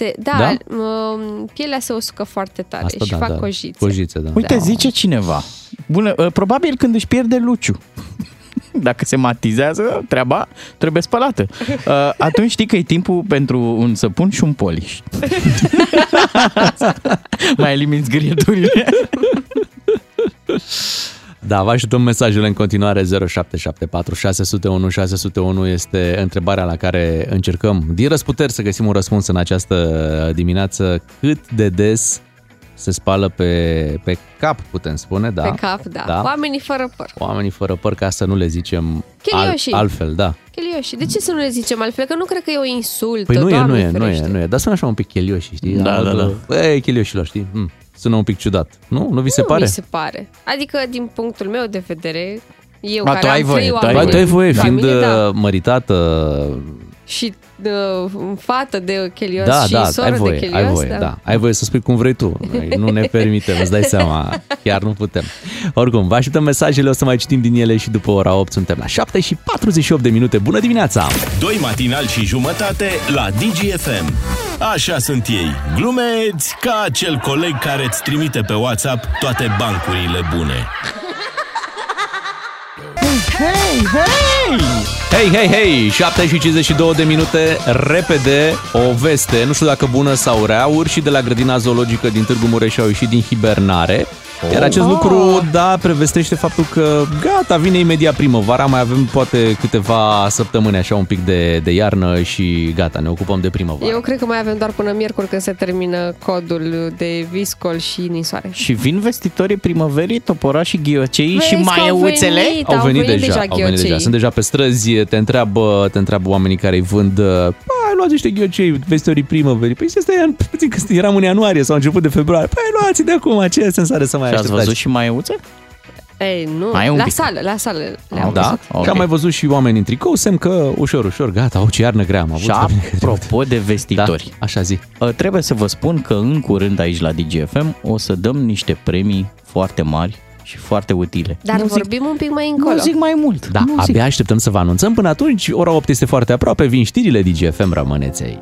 Pielea se usucă foarte tare. Asta, și fac cojițe. Uite, zice cineva. Bună, probabil când își pierde luciu. Dacă se matizează, treaba trebuie spălată. Atunci știi că e timpul pentru un săpun și un poliș. Mai eliminți grieturile. Da, vă ajutăm mesajele în continuare. 0774 601 601 este întrebarea la care încercăm din răsputeri să găsim un răspuns în această dimineață. Cât de des se spală pe cap, putem spune, da. Pe cap, da. Oamenii fără păr. Oamenii fără păr, ca să nu le zicem altfel, da. Chelioșii. De ce să nu le zicem altfel? Că nu cred că e o insultă. Păi nu e. Dar sună așa un pic chelioșii, știi? Da. Ei, chelioșilor, știi? Sună un pic ciudat. Nu vi se pare? Nu mi se pare. Adică, din punctul meu de vedere, eu care am trei oameni. Tu ai voie, fiind măritată... Și fată de chelios și soră de chelios. Ai voie să spui cum vrei tu. Noi nu ne permitem, îți dai seama. Chiar nu putem. Oricum, vă așteptăm mesajele, o să mai citim din ele și după ora 8 suntem la 7:48. Bună dimineața! 2 matinali și jumătate la DigiFM. Așa sunt ei, glumeți ca acel coleg care îți trimite pe WhatsApp toate bancurile bune. Hey! 7:52, repede o veste, nu știu dacă bună sau rea, urși de la grădina zoologică din Târgu Mureș au ieșit din hibernare, iar acest lucru, prevestește faptul că gata, vine imediat primăvara, mai avem poate câteva săptămâni așa un pic de iarnă și gata, ne ocupăm de primăvară. Eu cred că mai avem doar până miercuri, când se termină codul de viscol și ninsoare. Și vin vestitorii primăverii, toporașii, ghiocei și maieuțele? Au venit deja. Sunt deja pe străzi, te întreabă oamenii care îi vând, ai luat niște ghiocei, vestitorii primăverii, păi stai puțin că eram în ianuarie sau început de februarie, luați de acum, ce sens are să mai... Și ați văzut și maieuțe? Ei, nu, la sală le-am văzut. Okay. Că am mai văzut și oameni în tricou, semn că ușor, ușor, gata, o cearnă grea am avut. Și apropo de vestitori, da, așa zi. Trebuie să vă spun că în curând aici la DigiFM o să dăm niște premii foarte mari și foarte utile. Dar nu vorbim un pic mai încolo. Nu zic mai mult. Da, abia așteptăm să vă anunțăm. Până atunci, ora 8 este foarte aproape, vin știrile DigiFM, rămâneți aici.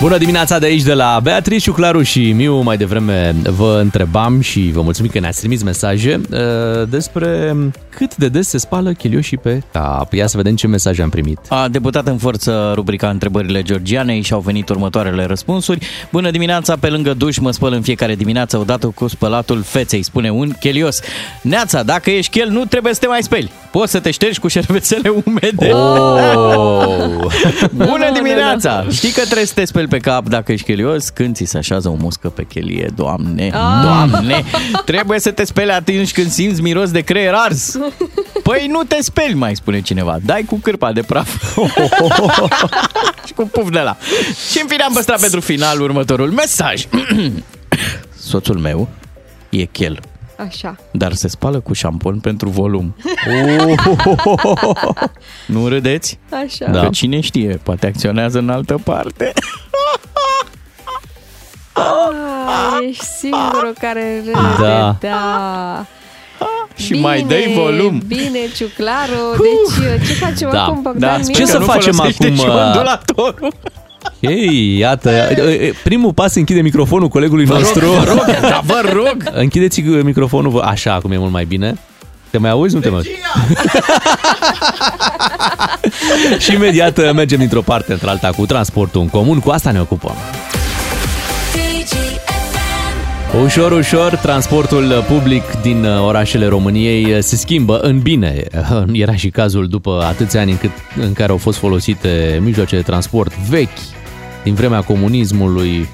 Bună dimineața de aici de la Beatrice, Ciuclaru și Miu. Mai devreme vă întrebam și vă mulțumim că ne-ați trimis mesaje despre cât de des se spală chilioșii pe cap. Ia să vedem ce mesaje am primit. A debutat în forță rubrica Întrebările Georgianei și au venit următoarele răspunsuri. Bună dimineața, pe lângă duș mă spăl în fiecare dimineață odată cu spălatul feței, spune un chelios. Neața, dacă ești chel, nu trebuie să te mai speli. Poți să te ștergi cu șervețele umede. Oh! Bună dimineața! Știi că trebuie să te speli pe cap dacă ești chelios când ți se așează o muscă pe chelie. Doamne, Doamne! Trebuie să te speli atunci când simți miros de creier ars. Păi nu te speli, mai spune cineva. Dai cu cârpa de praf. Și cu puf de la. Și în fine am păstrat pentru final următorul mesaj. Soțul meu e chel. Așa. Dar se spală cu șampon pentru volum. Nu râdeți? Așa. Că da, cine știe, poate acționează în altă parte. Ești singurul care râde. Da, da. Și bine, mai dai volum. Bine, Ciuclaru. Deci ce facem acum, Bogdan? Ce să facem acum? Ei, iată, primul pas, închide microfonul colegului nostru. Vă rog. Închideți microfonul, așa, acum e mult mai bine. Te mai auzi? Nu te mai auzi. Și imediat mergem dintr-o parte într-alta cu transportul în comun, cu asta ne ocupăm. Ușor, ușor, transportul public din orașele României se schimbă în bine. Era și cazul după atâția ani în care au fost folosite mijloace de transport vechi din vremea comunismului.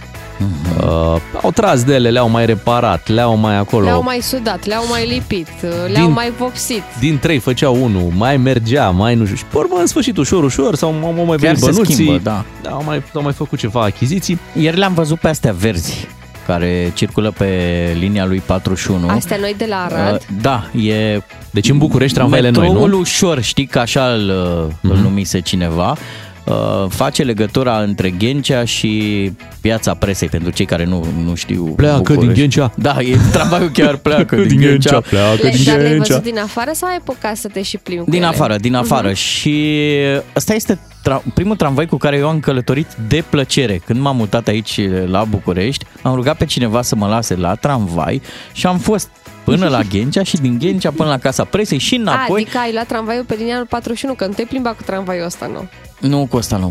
Au tras de ele, le-au mai reparat, le-au mai acolo. Le-au mai sudat, le-au mai lipit, le-au mai vopsit. Din trei făceau unul, mai mergea, mai nu știu. Și pe urmă, în sfârșit, ușor, ușor, sau au mai venit bănuții. Schimbă, da. Au mai făcut ceva achiziții. Ieri le-am văzut pe astea verzi care circulă pe linia lui 41. Astea noi de la Arad? Da, e... Deci în București tramvaile noi, nu? Metroul ușor, știi că așa îl numise cineva. Face legătura între Ghencea și Piața Presei, pentru cei care nu știu. Pleacă București din Ghencea. Da, e tramvaiul chiar pleacă din Ghencea. Dar le-ai văzut din afară sau ai apucat să te și plimbi din afară, din afară. Și ăsta este primul tramvai cu care eu am călătorit de plăcere. Când m-am mutat aici la București, am rugat pe cineva să mă lase la tramvai și am fost până la Ghencea și din Ghencea până la Casa Presei și înapoi. Adică ai luat tramvaiul pe linia 41, că nu te-ai plimbat cu tramvaiul ăsta, nu? Nu cu ăsta,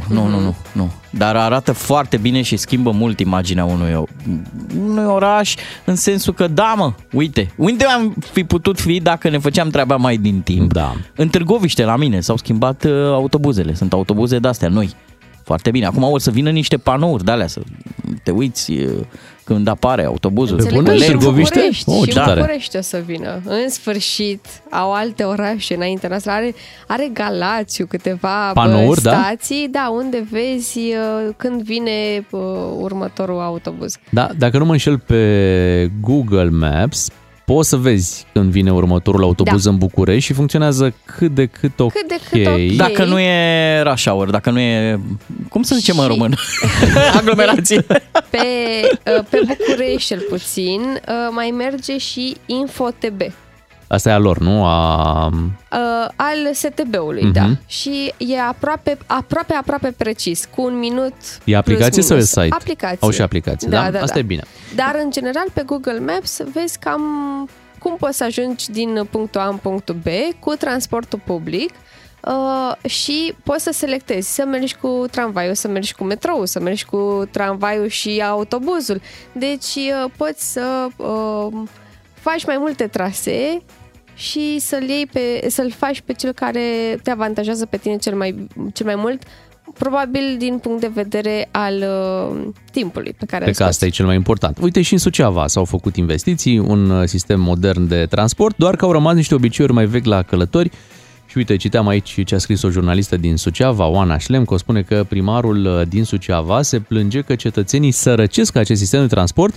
nu. Dar arată foarte bine și schimbă mult imaginea unui oraș, în sensul că, da mă, uite am fi putut fi dacă ne făceam treaba mai din timp. Da. În Târgoviște, la mine, s-au schimbat autobuzele, sunt autobuze de-astea noi. Foarte bine. Acum o să vină niște panouri de-alea, să te uiți când apare autobuzul. Înțeleg, și în București, o să vină. În sfârșit, au alte orașe înaintea noastră. Are Galațiu câteva panouri, stații, da? Da, unde vezi când vine următorul autobuz. Da, dacă nu mă înșel pe Google Maps, poți să vezi când vine următorul autobuz în București și funcționează cât de cât ok. Dacă nu e rush hour, dacă nu e... Cum să zicem în român? Aglomerație. Pe București, cel puțin, mai merge și InfoTB. Asta e a lor, nu? Al STB-ului, da. Și e aproape precis, cu un minut. E aplicație sau e site? Aplicație. Au și aplicație, da? Asta e bine. Dar, în general, pe Google Maps vezi cam cum poți să ajungi din punctul A în punctul B cu transportul public și poți să selectezi să mergi cu tramvaiul, să mergi cu metrou, să mergi cu tramvaiul și autobuzul. Deci poți să faci mai multe trasee și să-l faci pe cel care te avantajează pe tine cel mai mult, probabil din punct de vedere al timpului pe care îl scoți. Asta e cel mai important. Uite, și în Suceava s-au făcut investiții, un sistem modern de transport, doar că au rămas niște obiceiuri mai vechi la călători. Și uite, citeam aici ce a scris o jurnalistă din Suceava, Oana Șlemco, spune că primarul din Suceava se plânge că cetățenii sărăcesc acest sistem de transport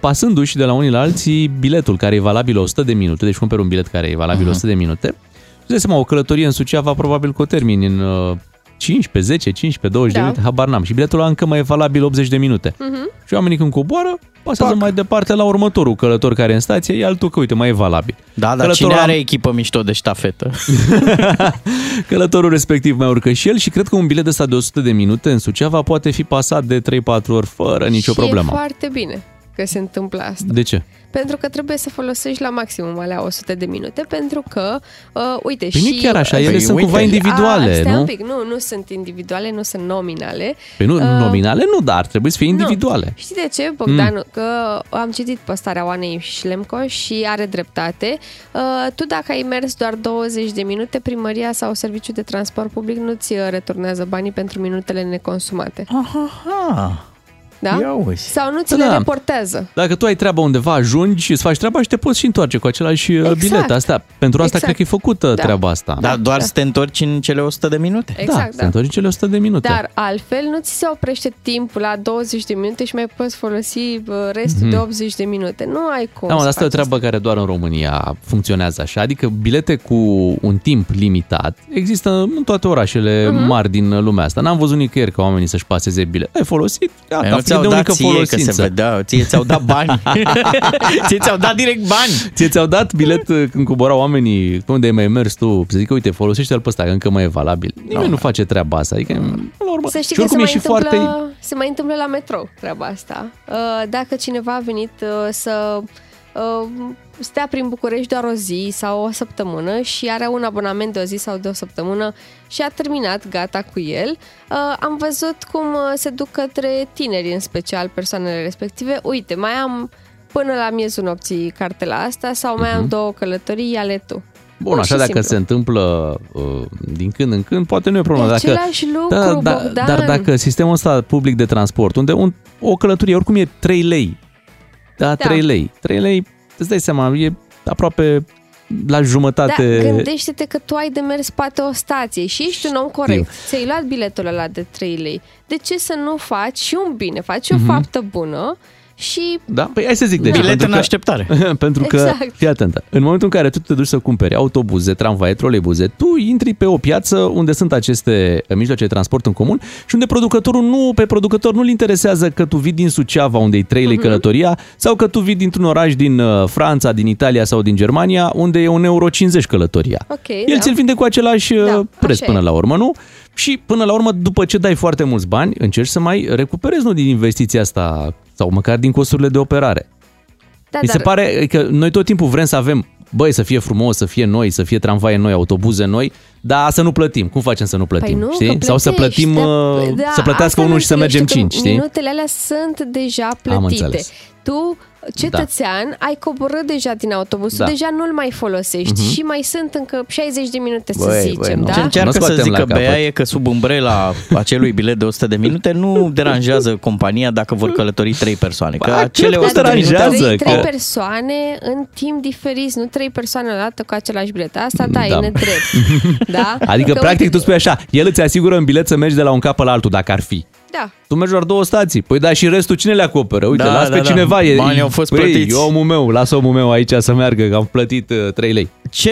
pasându-și de la unii la alții biletul care e valabil 100 de minute, deci cumperi un bilet care e valabil 100 de minute. Îți dai seama, o călătorie în Suceava probabil că o termin în 15, 15, 20 de minute, habar n-am. Și biletul ăla încă mai e valabil 80 de minute. Și oamenii când coboară, pasează mai departe la următorul călător care e în stație, e altul că, uite, mai e valabil. Da, dar călătorul cine are echipă mișto de ștafetă? Călătorul respectiv mai urcă și el și cred că un bilet ăsta de 100 de minute în Suceava poate fi pasat de 3-4 ori fără nicio problemă. Și e foarte bine că se întâmplă asta. De ce? Pentru că trebuie să folosești la maximum alea 100 de minute, pentru că, uite, păi și... nu chiar așa, ele sunt cumva individuale, nu? Stai un pic, nu sunt individuale, nu sunt nominale. Păi nu, nominale nu, dar trebuie să fie individuale. Nu. Știi de ce, Bogdan? Că am citit postarea Oanei Șlemco și are dreptate. Tu dacă ai mers doar 20 de minute, primăria sau serviciul de transport public nu-ți returnează banii pentru minutele neconsumate. Aha. Da? Sau nu ți le reportează. Dacă tu ai treaba undeva, ajungi și îți faci treaba și te poți și întoarce cu același bilet. Asta, pentru asta cred că e făcută treaba asta. Dar doar să te întorci în cele 100 de minute. Exact, te întorci în cele 100 de minute. Dar altfel nu ți se oprește timpul la 20 de minute și mai poți folosi restul de 80 de minute. Nu ai cum. Da, mă, asta e o treabă care doar în România funcționează așa. Adică bilete cu un timp limitat există în toate orașele mari din lumea asta. N-am văzut nicăieri ca oamenii să-și paseze bilet. Ai folosit? Gata. Ți-au dat ție, că se vedea, ți-au dat bani. Ți-au dat direct bani. Ți-au dat bilet când coborau oamenii, unde ai mai mers tu, să zică, uite, folosește-l pe ăsta, că încă mai e valabil. Nimeni nu face treaba asta. Adică, la urmă, să știi că se mai întâmplă la metrou treaba asta. Dacă cineva a venit să stea prin București doar o zi sau o săptămână și are un abonament de o zi sau de o săptămână și a terminat, gata cu el, am văzut cum se duc către tineri, în special persoanele respective. Uite, mai am până la miezul nopții cartela asta sau mai am două călătorii, ia-le tu. Bun, așa dacă simplu se întâmplă din când în când, poate nu e problemă. Același lucru, Bogdan. Dar dacă sistemul ăsta public de transport, unde o călătorie oricum e 3 lei, da, 3 lei. 3 lei, îți dai seama, e aproape la jumătate. Da, gândește-te că tu ai de mers poate o stație și ești un om corect. Ți-ai luat biletul ăla de 3 lei. De ce să nu faci și un bine, faci o faptă bună și... Da, păi hai să zic de ce. Bilet în așteptare. Pentru că, fii atentă, în momentul în care tu te duci să cumperi autobuze, tramvaie, troleibuze, tu intri pe o piață unde sunt aceste mijloace de transport în comun și unde pe producător nu-l interesează că tu vii din Suceava, unde e 3 lei călătoria, sau că tu vii dintr-un oraș din Franța, din Italia sau din Germania, unde e 1,50 € călătoria. Okay, el ți-l vinde cu același preț până la urmă, nu? Și până la urmă, după ce dai foarte mulți bani, încerci să mai recuperezi, nu, din investiția asta sau măcar din costurile de operare. Da, mi se pare că noi tot timpul vrem să avem, băi, să fie frumos, să fie noi, să fie tramvaie noi, autobuze noi, dar să nu plătim. Cum facem să nu plătim? Păi nu, știi? Sau să plătim, să plătească unul și să mergem 5, știi? Minutele alea sunt deja plătite. Tu, cetățean, ai coborât deja din autobus, deja nu-l mai folosești și mai sunt încă 60 de minute, să zicem. Da? Ce încearcă să zică Bea e că sub umbrela acelui bilet de 100 de minute nu deranjează compania dacă vor călători 3 persoane. Că acele 100 de minute... 3 persoane în timp diferit, nu 3 persoane odată cu același bilet. Asta, e nedrept. Da? Adică, practic, tu spui așa, el îți asigură un bilet să mergi de la un cap la altul, dacă ar fi. Da. Tu mergi doar 2 stații. Păi da, și restul cine le acoperă? Uite, las pe cineva. Banii au fost plătiți. Eu, omul meu, las omul meu aici să meargă, că am plătit 3 lei. Ce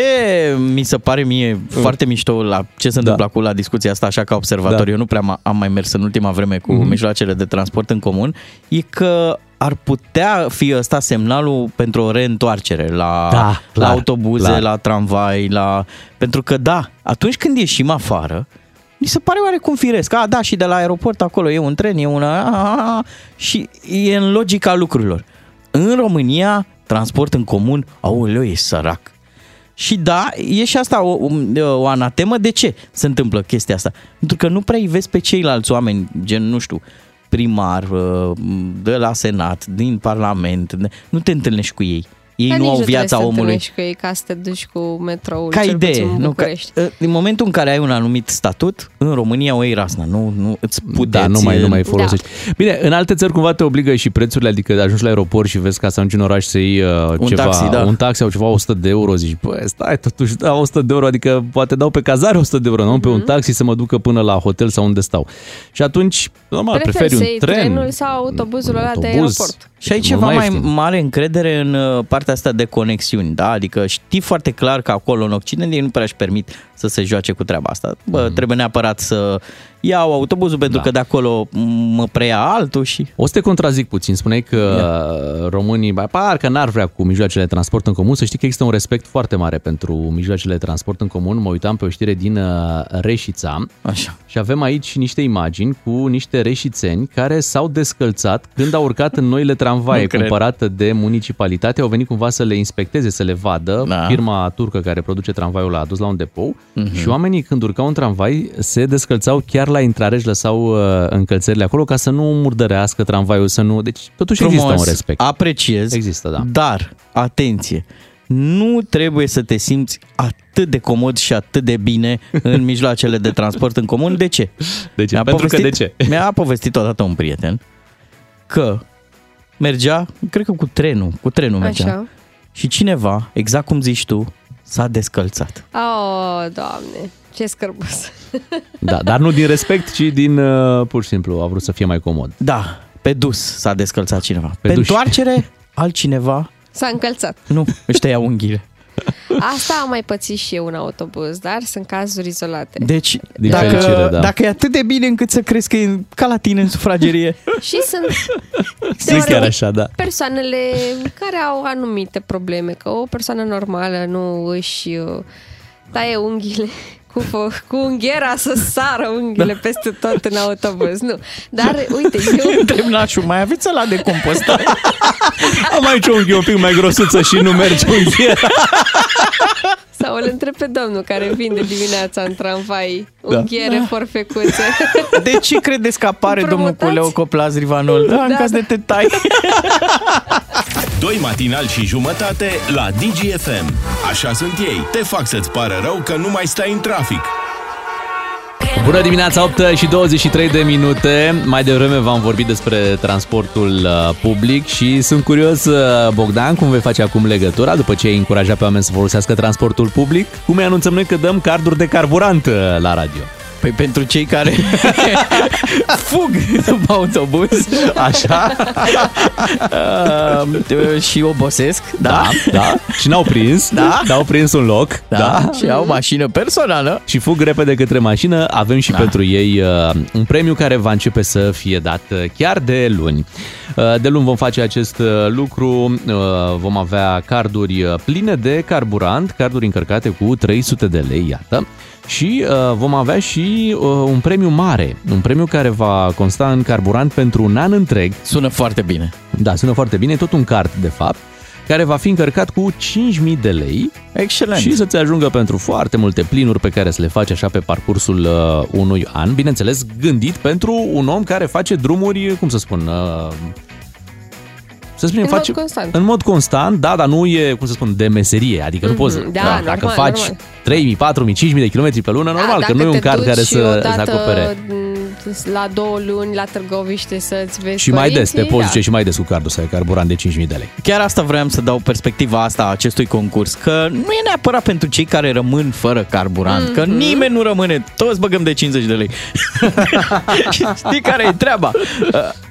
mi se pare mie foarte mișto la ce se întâmplă acum la discuția asta, așa ca observator, eu nu prea am mai mers în ultima vreme cu mijloacele de transport în comun, e că ar putea fi ăsta semnalul pentru o reîntoarcere la autobuze, la tramvai, pentru că atunci când ieșim afară, mi se pare oarecum firesc. Și de la aeroport acolo e un tren, e una... Și e în logica lucrurilor. În România, transport în comun, aoleu, e sărac. Și e și asta o anatemă. De ce se întâmplă chestia asta? Pentru că nu prea îi vezi pe ceilalți oameni, gen, nu știu, primar, de la Senat, din Parlament, nu te întâlnești cu ei. Ei nu au viața omului. Să ei, ca să te duci cu metroul, ca idee, nu, ca, din momentul în care ai un anumit statut, în România o iei rasna, nu îți puteți... Da, nu mai folosești. Da. Bine, în alte țări cumva te obligă și prețurile, adică ajungi la aeroport și vezi că să ajungi în oraș să iei un taxi sau ceva 100 de euro, zici, bă, stai, totuși dau 100 de euro, adică poate dau pe cazare 100 de euro, nu pe un taxi să mă ducă până la hotel sau unde stau. Și atunci, normal, preferi un trenul sau autobuzul ăla de aeroport. Și ai ceva mai mare încredere în partea asta de conexiuni, da? Adică știi foarte clar că acolo în Occident ei nu prea își permit să se joace cu treaba asta. Bă, trebuie neapărat să iau autobuzul pentru că de acolo mă preia altul și... O să te contrazic puțin, spuneai că românii parcă n-ar vrea cu mijloacele de transport în comun, să știi că există un respect foarte mare pentru mijloacele de transport în comun. Mă uitam pe o știre din Reșița. Așa. Și avem aici niște imagini cu niște reșițeni care s-au descălțat când au urcat în noile tramvaie cumpărată de municipalitate, au venit cumva să le inspecteze, să le vadă. Da. Firma turcă care produce tramvaiul l-a adus la un depou și oamenii când urcau în tramvai se descălțau chiar la intrare, își lăsau încălțările acolo ca să nu murdărească tramvaiul, să nu... Deci totuși frumos, există un respect. Apreciez, există, da. Dar, atenție, nu trebuie să te simți atât de comod și atât de bine în mijloacele de transport în comun. De ce? De ce? Mi-a povestit odată un prieten că mergea, cred că cu trenul mergea. Așa. Și cineva, exact cum zici tu, s-a descălțat. Oh, Doamne, ce scârbos. Da, dar nu din respect, ci din pur și simplu a vrut să fie mai comod. Da, pe dus s-a descălțat cineva. Pe întoarcere, altcineva s-a încălțat. Nu, își tăia unghiile. Asta am mai pățit și eu în autobuz, dar sunt cazuri izolate. Deci, dacă e atât de bine încât să crezi că e ca la tine în sufragerie. Și sunt chiar așa, da. Persoanele care au anumite probleme, că o persoană normală nu își taie unghiile cu unghiera să sară unghiile peste tot în autobuz. Nu. Dar, uite, eu... Întreb nașul, mai aveți ăla de compostare? Am aici o unghie un pic mai grosuță și nu merge unghiera. Sau îl întreb pe domnul care vinde dimineața în tramvai. Unghiere forfecuțe. De ce credeți că apare domnul cu leucoplaz rivanol? Da, în caz de te tai. 2 matinali și jumătate la DigiFM. Așa sunt ei. Te fac să-ți pară rău că nu mai stai în trafic. Bună dimineața, 8 și 23 de minute. Mai devreme v-am vorbit despre transportul public și sunt curios, Bogdan, cum vei face acum legătura după ce ai încurajat pe oameni să folosească transportul public? Cum îi anunțăm noi că dăm carduri de carburant la radio? Păi pentru cei care fug după autobuz, așa, și obosesc, da, și n-au prins, n-au prins un loc, da, și au mașină personală. Și fug repede către mașină, avem și pentru ei un premiu care va începe să fie dat chiar de luni. De luni vom face acest lucru, vom avea carduri pline de carburant, carduri încărcate cu 300 de lei, iată. Și vom avea și un premiu mare, un premiu care va consta în carburant pentru un an întreg. Sună foarte bine. Da, sună foarte bine, tot un card de fapt, care va fi încărcat cu 5.000 de lei. Excelent. Și să-ți ajungă pentru foarte multe plinuri pe care să le faci așa pe parcursul unui an. Bineînțeles, gândit pentru un om care face drumuri, cum să spun... În mod constant, da, dar nu e, cum să spun, de meserie, adică nu poți, da, dacă faci 3.000, 4.000, 5.000 de kilometri pe lună, normal, că nu e un card care să acopere. La 2 luni, la Târgoviște să-ți vezi și părinții, mai des, te poți duce și mai des cu cardul să ai carburant de 5.000 de lei. Chiar asta vreau să dau perspectiva asta a acestui concurs, că nu e neapărat pentru cei care rămân fără carburant, că nimeni nu rămâne, toți băgăm de 50 de lei. Știi care e treaba?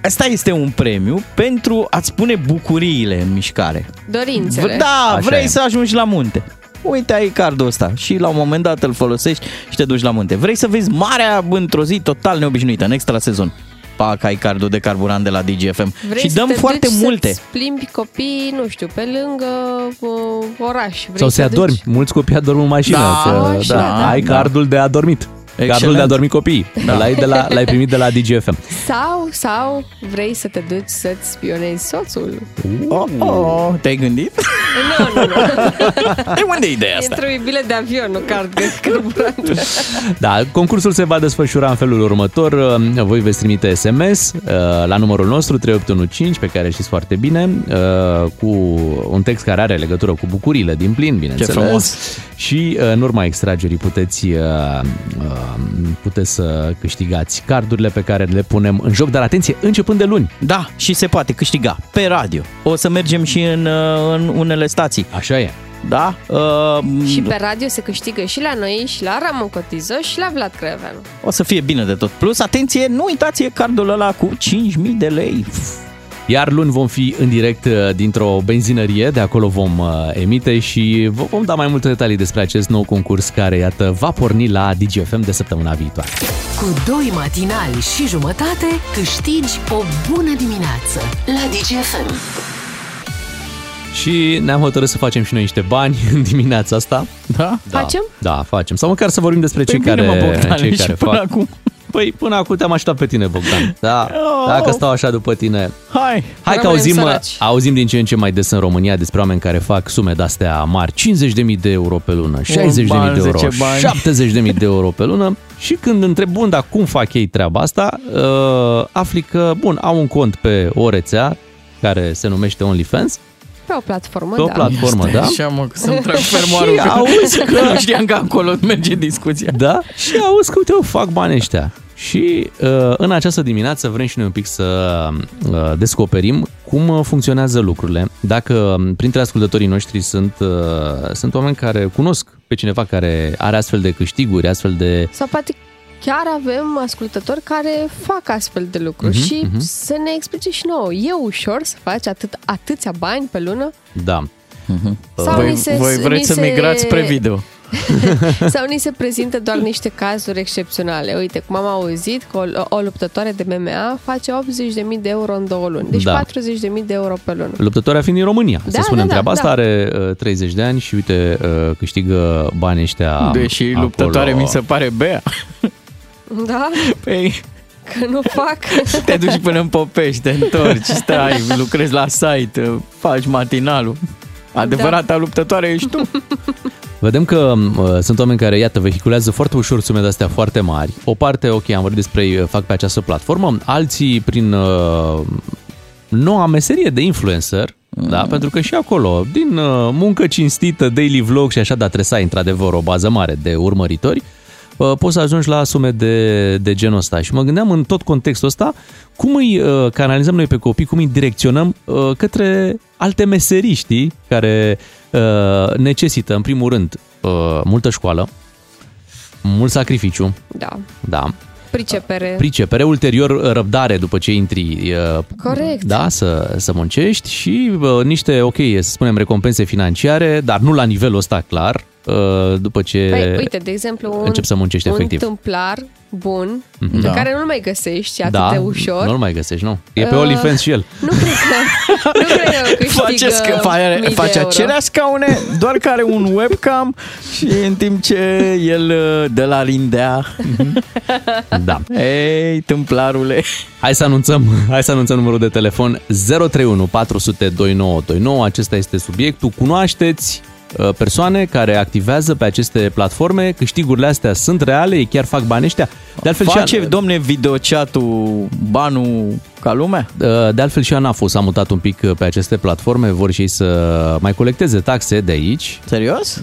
Asta este un premiu pentru a-ți pune bucuriile în mișcare. Dorințele. Da, așa vrei să ajungi la munte. Uite, ai cardul ăsta și la un moment dat îl folosești și te duci la munte. Vrei să vezi marea într-o zi total neobișnuită, în extra sezon. Pac, ai cardul de carburant de la DigiFM. Și dăm foarte multe. Vrei să te plimbi copiii, nu știu, pe lângă oraș. Vrei sau să adormi. Mulți copii adorm în mașină. Ai cardul de adormit. Gardul de a dormi copiii. Da. L-ai primit de la DigiFM. Sau vrei să te duci să-ți spionezi soțul? Te-ai gândit? Nu. E unde ideea asta? Într-o iubile de avion, nu card de carburant. Da, concursul se va desfășura în felul următor. Voi veți trimite SMS la numărul nostru 3815, pe care știți foarte bine, cu un text care are legătură cu bucurile din plin, bineînțeles. Ce frumos! Și în urma extragerii puteți să câștigați cardurile pe care le punem în joc, dar atenție, începând de luni. Da, și se poate câștiga pe radio. O să mergem și în unele stații. Așa e. Da? Și pe radio se câștigă și la noi, și la Ramon Cotizo, și la Vlad Crăveanu. O să fie bine de tot. Plus, atenție, nu uitați, e cardul ăla cu 5.000 de lei. Iar luni vom fi în direct dintr-o benzinărie, de acolo vom emite și vom da mai multe detalii despre acest nou concurs care, iată, va porni la DigiFM de săptămâna viitoare. Cu 2 matinali și jumătate câștigi o bună dimineață la DigiFM. Și ne-am hotărât să facem și noi niște bani în dimineața asta. Da? Facem? Da, facem. Sau măcar să vorbim despre cei care fac. Acum. Păi, până acum te-am așteptat pe tine, Bogdan. Da, dacă stau așa după tine. Hai că auzim din ce în ce mai des în România despre oameni care fac sume de-astea mari. 50.000 de euro pe lună, 60.000 de euro, 70.000 de euro pe lună. Și când întreb, bun, dar cum fac ei treaba asta, afli că, bun, au un cont pe o rețea care se numește OnlyFans. Pe o platformă, da. Așa, mă, că să-mi trag fermoarul. Și auzi că... Nu știam că acolo merge discuția. Da? Și auzi că, uite, eu fac bani ăștia. Și în această dimineață vrem și noi un pic să descoperim cum funcționează lucrurile. Dacă printre ascultătorii noștri sunt oameni care cunosc pe cineva care are astfel de câștiguri, astfel de... Sau poate chiar avem ascultători care fac astfel de lucruri și să ne explice și nouă. E ușor să faci atâția bani pe lună? Da. Sau voi vreți să migrați spre video? Sau ni se prezintă doar niște cazuri excepționale? Uite, cum am auzit că o luptătoare de MMA face 80.000 de euro în 2 luni. Deci 40.000 de euro pe lună. Luptătoarea fiind în România, să spunem treaba asta. Are 30 de ani și uite, câștigă banii ăștia. Deși acolo... luptătoare mi se pare Bea. Da? Păi... Că nu fac. Te duci până în Popești, te întorci, stai, lucrezi la site, faci matinalul. Adevărata luptătoare ești tu. Vedem că sunt oameni care, iată, vehiculează foarte ușor sume de astea foarte mari. O parte, ok, am vorbit despre ei, fac pe această platformă. Alții prin noua meserie de influencer. Da, pentru că și acolo, din muncă cinstită, daily vlog și așa, dar trebuie să ai într-adevăr o bază mare de urmăritori. Poți să ajungi la sume de genul ăsta. Și mă gândeam în tot contextul ăsta cum îi canalizăm noi pe copii, cum îi direcționăm către alte meserii, știi, care necesită, în primul rând, multă școală, mult sacrificiu. Da. Pricepere, ulterior răbdare după ce intri. Corect. Da, să muncești și niște, ok, să spunem, recompense financiare, dar nu la nivelul ăsta clar. După ce uite, de exemplu, începi să muncești efectiv. Un tâmplar bun, pe care nu-l mai găsești atât de ușor. Nu-l mai găsești, nu. E pe OnlyFans și el. Nu cred că câștigă face acelea scaune, doar că are un webcam și în timp ce el de la lindea. Da. Ei, tâmplarule. Hai să anunțăm numărul de telefon 031 400 2929. Acesta este subiectul. Cunoașteți persoane care activează pe aceste platforme, câștigurile astea sunt reale, ei chiar fac bani ăștia. De altfel face, domne, videochatul banul ca lumea? De altfel și ANAF s-a mutat un pic pe aceste platforme, vor și ei să mai colecteze taxe de aici. Serios?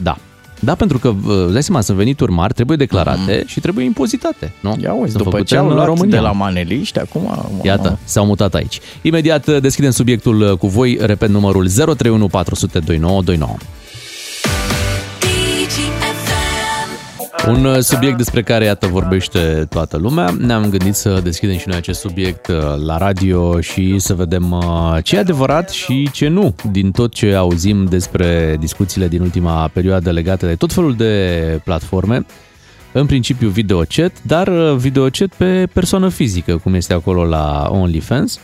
Da, pentru că, dai seama, sunt venituri mari, trebuie declarate și trebuie impozitate, nu? Ia uite, după ce au luat România de la maneliști, acum... Iată, s-au mutat aici. Imediat deschidem subiectul cu voi, repet numărul 031 400 2929. Un subiect despre care, iată, vorbește toată lumea. Ne-am gândit să deschidem și noi acest subiect la radio și să vedem ce e adevărat și ce nu din tot ce auzim despre discuțiile din ultima perioadă legate de tot felul de platforme. În principiu videochat, dar videochat pe persoană fizică, cum este acolo la OnlyFans,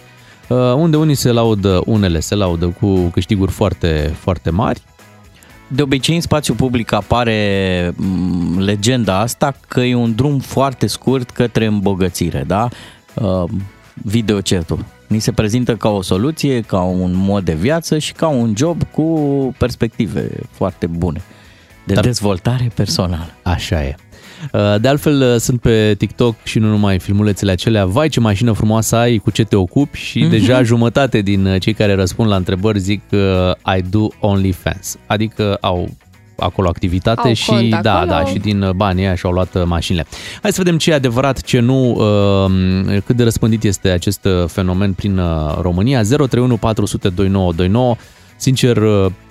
unde unele se laudă cu câștiguri foarte, foarte mari. de obicei în spațiu public apare legenda asta că e un drum foarte scurt către îmbogățire, da? Videocetul. Ni se prezintă ca o soluție, ca un mod de viață și ca un job cu perspective foarte bune de dezvoltare personală. Așa e. De altfel, sunt pe TikTok și nu numai filmulețele acelea. Vai, ce mașină frumoasă ai, cu ce te ocupi? Și deja jumătate din cei care răspund la întrebări zic că I do OnlyFans. Adică au acolo activitate au și cont, da, acolo. Da, și din banii aia și-au luat mașinile. Hai să vedem ce e adevărat, ce nu, cât de răspândit este acest fenomen prin România. 031 400 2929. Sincer,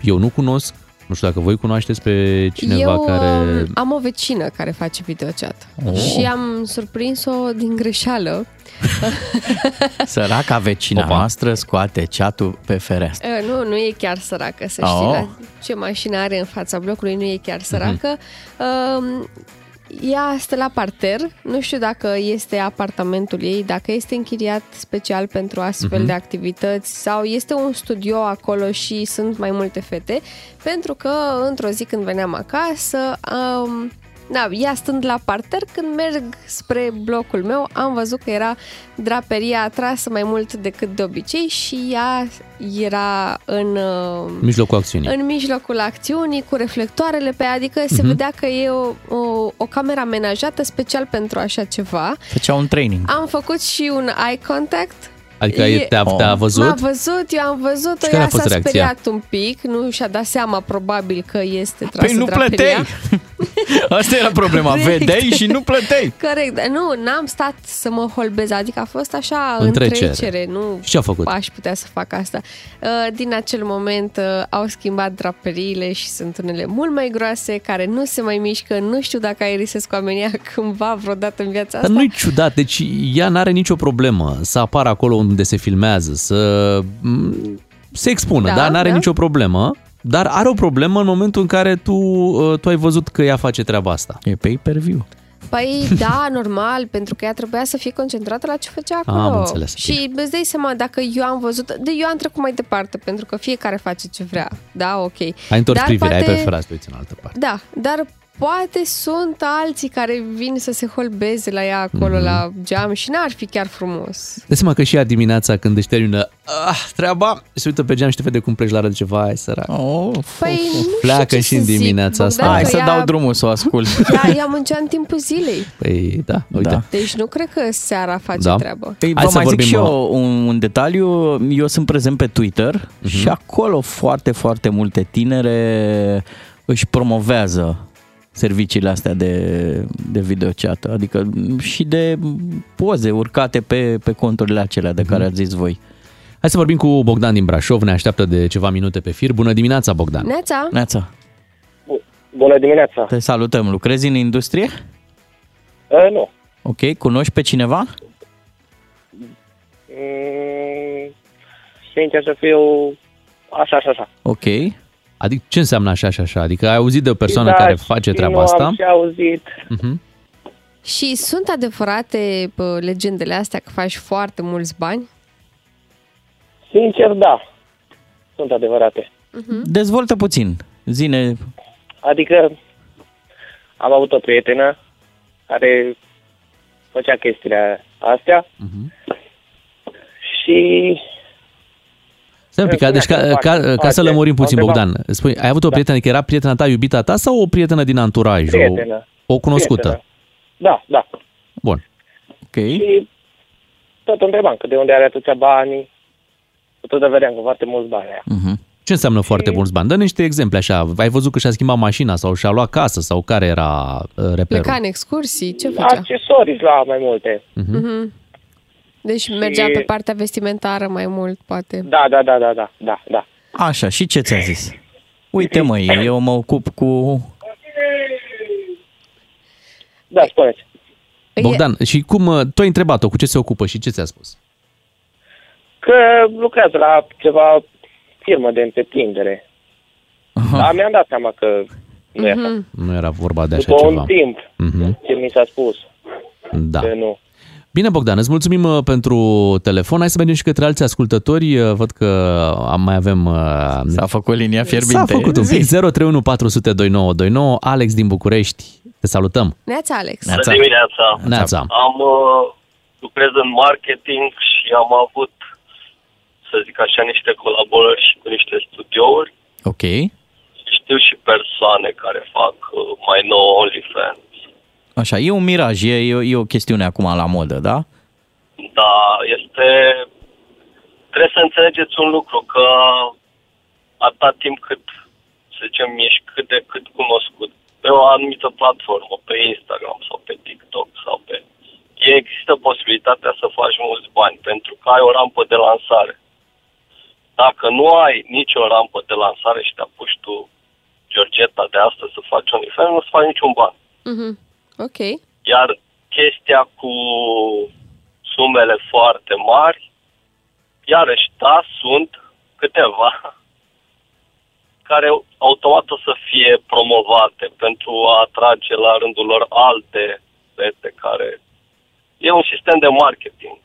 eu nu cunosc. Nu știu dacă voi cunoașteți pe cineva care... am o vecină care face videochat și am surprins-o din greșeală. Săraca vecina noastră scoate chat-ul pe fereastră. Nu e chiar săracă, să știi, dar ce mașină are în fața blocului, nu e chiar săracă. Ea stă la parter, nu știu dacă este apartamentul ei, dacă este închiriat special pentru astfel de activități sau este un studio acolo și sunt mai multe fete, pentru că într-o zi când veneam acasă, ea stând la parter, când merg spre blocul meu, am văzut că era draperia atrasă mai mult decât de obicei și ea era în mijlocul acțiunii, cu reflectoarele pe ea, adică se vedea că e o cameră amenajată special pentru așa ceva. Făcea un training. Am făcut și un eye contact. Adică te-a văzut? M-a văzut, eu am văzut-o, ea s-a speriat un pic, nu și-a dat seama probabil că este trasă draperia. Păi nu plăteai! Asta era problema, vedeai și nu plăteai! Corect, nu, n-am stat să mă holbez, adică a fost așa întrecere. Nu și ce-a făcut? Aș putea să fac asta. Din acel moment au schimbat draperiile și sunt unele mult mai groase, care nu se mai mișcă, nu știu dacă aerisesc oamenii cândva vreodată în viața asta. Dar nu-i ciudat, deci ea n-are nicio problemă să apară acolo unde se filmează, să se expună, dar n-are nicio problemă. Dar are o problemă în momentul în care tu ai văzut că ea face treaba asta. E pay-per-view. Păi da, normal, pentru că ea trebuia să fie concentrată la ce făcea acolo. Am înțeles. Și îți dai seama, dacă eu am văzut, eu am trecut mai departe, pentru că fiecare face ce vrea. Da, ok. Ai întors privirea, ai preferat să te uiți în altă parte. Da, dar poate sunt alții care vin să se holbeze la ea acolo, la geam, și n-ar fi chiar frumos. Dă seama că și ea dimineața, când își termină treaba, se uită pe geam și te vede cum pleci la rând, ceva, ai sărac. Păi, pleacă și în dimineața asta. Hai să dau drumul să o ascult. Da, ea muncea în timpul zilei. Păi, da, uite. Da. Deci nu cred că seara face treabă. Păi, hai să vorbim, zic și eu un detaliu. Eu sunt prezent pe Twitter și acolo foarte, foarte multe tinere își promovează serviciile astea de videochat, adică și de poze urcate pe conturile acelea de care ați zis voi. Hai să vorbim cu Bogdan din Brașov, ne așteaptă de ceva minute pe fir. Bună dimineața, Bogdan! Neața! Neața! Bună dimineața! Te salutăm! Lucrezi în industrie? Nu. Ok, cunoști pe cineva? Sincer să fiu așa. Ok. Adică ce înseamnă așa? Adică ai auzit de o persoană care face treaba asta? Da, am și auzit. Și sunt adevărate legendele astea că faci foarte mulți bani? Sincer, da. Sunt adevărate. Dezvoltă puțin. Zine. Adică am avut o prietenă care făcea chestiile astea și... Deci ca să lămurim puțin, Bogdan, spui, ai avut o prietenă, că era prietena ta, iubita ta, sau o prietenă din anturaj? O cunoscută? Prietenă. Da. Bun. Ok. Și tot întrebam că de unde are atâția bani, tot vedeam că foarte mulți bani aia. Ce înseamnă foarte mulți bani? Dă niște exemple așa, ai văzut că și-a schimbat mașina sau și-a luat casă sau care era reperul? Pleca în excursii, ce făcea? Accesorii la mai multe. Deci mergea pe partea vestimentară mai mult, poate. Da. Așa, și ce ți-a zis? Uite, măi, eu mă ocup cu... Da, spuneți. Bogdan, și cum... Tu ai întrebat-o cu ce se ocupă și ce ți-a spus? Că lucrează la ceva firmă de întreprindere. Dar mi-am dat seama că nu e așa. Nu era vorba de așa ceva. După un timp, ce mi s-a spus. Da. Că nu. Bine, Bogdan, îți mulțumim pentru telefon. Hai să mergem și către alți ascultători. Văd că mai avem... S-a făcut linia fierbinte. S-a făcut un pic. 031402929. Alex din București. Te salutăm. Neața, Alex. Neața. Dimineața. Neața. Lucrez în marketing și am avut, să zic așa, niște colaborări și cu niște studiouri. Ok. Știu și persoane care fac mai nou OnlyFans. Așa, e un miraj, e o chestiune acum la modă, da? Da, este... Trebuie să înțelegeți un lucru, că atâta timp cât, să zicem, ești cât de cât cunoscut pe o anumită platformă, pe Instagram sau pe TikTok sau pe... Există posibilitatea să faci mulți bani, pentru că ai o rampă de lansare. Dacă nu ai nicio rampă de lansare și te apuci tu, Georgeta, de astăzi să faci OnlyFans, nu-ți faci niciun ban. Mhm. Okay. Iar chestia cu sumele foarte mari, iarăși, da, sunt câteva care automat o să fie promovate pentru a atrage la rândul lor alte fete care... E un sistem de marketing.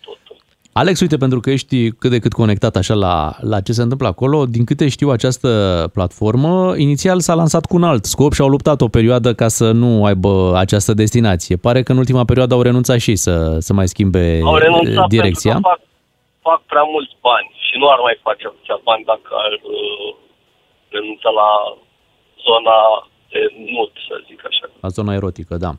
Totul. Alex, uite, pentru că ești cât de cât conectat așa la ce se întâmplă acolo, din câte știu această platformă, inițial s-a lansat cu un alt scop și au luptat o perioadă ca să nu aibă această destinație. Pare că în ultima perioadă au renunțat și să mai schimbe direcția. Au renunțat pentru că fac prea mulți bani și nu ar mai face atâția bani dacă ar renunța la zona de nut, să zic așa. La zona erotică, da.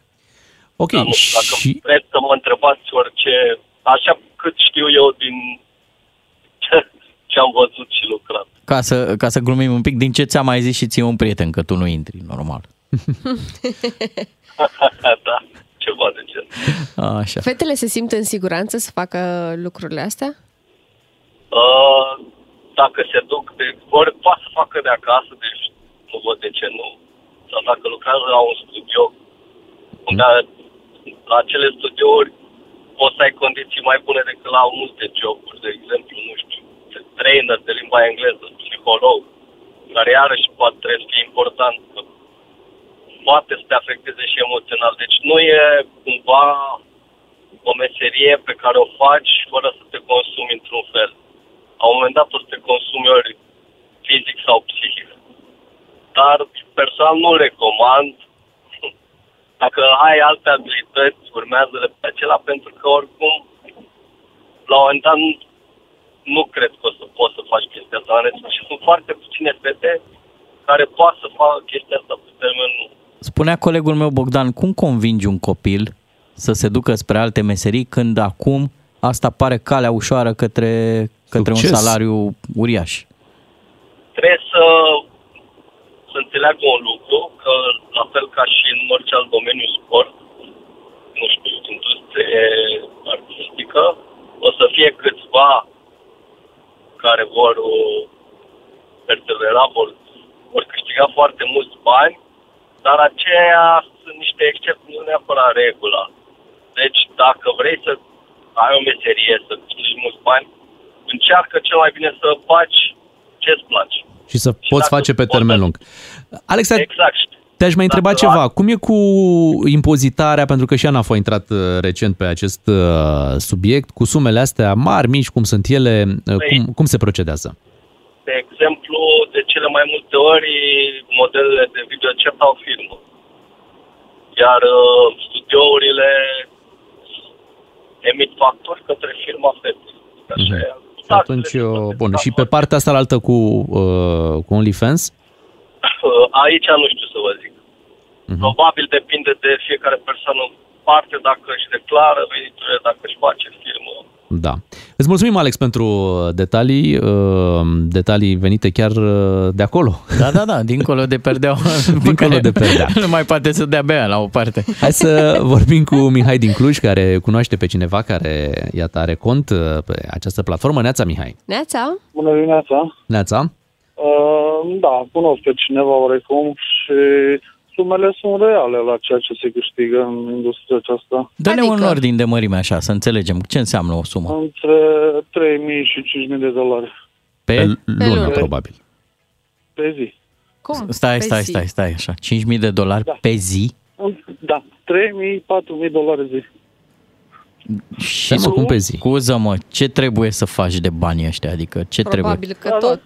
Ok. Da, nu, dacă și... vreți să mă întrebați orice... Așa cât știu eu din ce am văzut și lucrat. Ca să glumim un pic, din ce ți-a mai zis și ție un prieten că tu nu intri, normal. Da, ceva de genul. Așa. Fetele se simt în siguranță să facă lucrurile astea? Dacă se duc, ori poate să facă de acasă, deci nu văd de ce nu. Sau dacă lucrează la un studio, unde la acele studiouri poți să ai condiții mai bune decât la multe joburi, de exemplu, nu știu, trainer de limba engleză, psiholog, care iarăși poate fi important, că poate să te afecteze și emoțional. Deci nu e cumva o meserie pe care o faci fără să te consumi într-un fel. La un moment dat o să te consumi ori fizic sau psihic. Dar personal nu recomand. Dacă ai alte abilități, urmează-le pe acela, pentru că oricum, la un moment dat, nu cred că o să poți să faci chestia asta. Și sunt foarte puține fete care poate să facă chestia asta pe termen. Spunea colegul meu Bogdan, cum convingi un copil să se ducă spre alte meserii când acum asta pare calea ușoară către un salariu uriaș? Trebuie să înțeleagă un lucru, că la fel ca și în orice alt domeniu sport, nu știu, industrie artistică, o să fie câțiva care vor pertelera, vor câștiga foarte mulți bani, dar aceia sunt niște excepții, nu neapărat regula. Deci dacă vrei să ai o meserie, să câștigi mulți bani, încearcă cel mai bine să faci ce-ți place. Și să poți face pe termen lung. Alex, exact. Te-aș mai întreba ceva. Cum e cu impozitarea? Pentru că și ANAF a intrat recent pe acest subiect. Cu sumele astea mari, mici, cum sunt ele? Cum se procedează? De exemplu, de cele mai multe ori, modelele de video cert au firmă. Iar studiourile emit facturi către firma fetei. Așa e. Exact. Atunci, bun. Și pe partea asta altă cu OnlyFans? Aici nu știu să vă zic. Probabil depinde de fiecare persoană în parte, dacă își declară veniturile, dacă își face firmă. Da. Îți mulțumim, Alex, pentru detalii venite chiar de acolo. Da, dincolo de perdea. Dincolo de perdea. Nu mai poate să dea bea la o parte. Hai să vorbim cu Mihai din Cluj, care cunoaște pe cineva care, iată, are cont pe această platformă. Neața, Mihai. Neața. Bună dimineața. Neața. Da, cunosc pe cineva oarecum și sumele sunt reale la ceea ce se câștigă în industria aceasta. Dă-ne un ordin de mărime așa, să înțelegem ce înseamnă o sumă. Între 3.000 și $5.000. Pe lună, probabil. Pe zi. Cum? Stai, așa. $5.000 pe zi? Da, $3.000, $4.000 zi. Și să cumpezi. Scuză-mă, ce trebuie să faci de banii ăștia? Adică ce probabil trebuie? Că tot.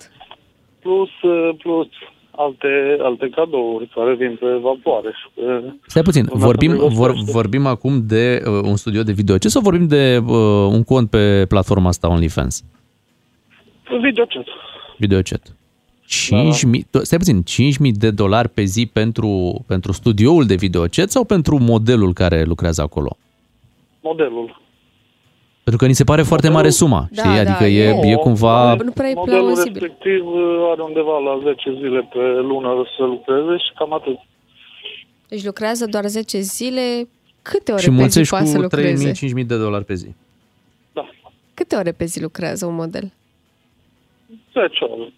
Plus alte cadouri care vin pe vapoare. Stai puțin, vorbim acum de un studio de video. Ce să vorbim de un cont pe platforma asta OnlyFans? Videochat. Videochat. 5.000, stai puțin, $5.000 pe zi pentru studioul de videochat sau pentru modelul care lucrează acolo? Modelul. Pentru că ni se pare foarte mare suma, da, știi? Adică da, e cumva... Modelul respectiv are undeva la 10 zile pe lună să lucreze și cam atât. Deci lucrează doar 10 zile, câte ore pe zi poate să lucreze? Și mulțești cu $3.000-$5.000 pe zi. Da. Câte ore pe zi lucrează un model? 10 ore.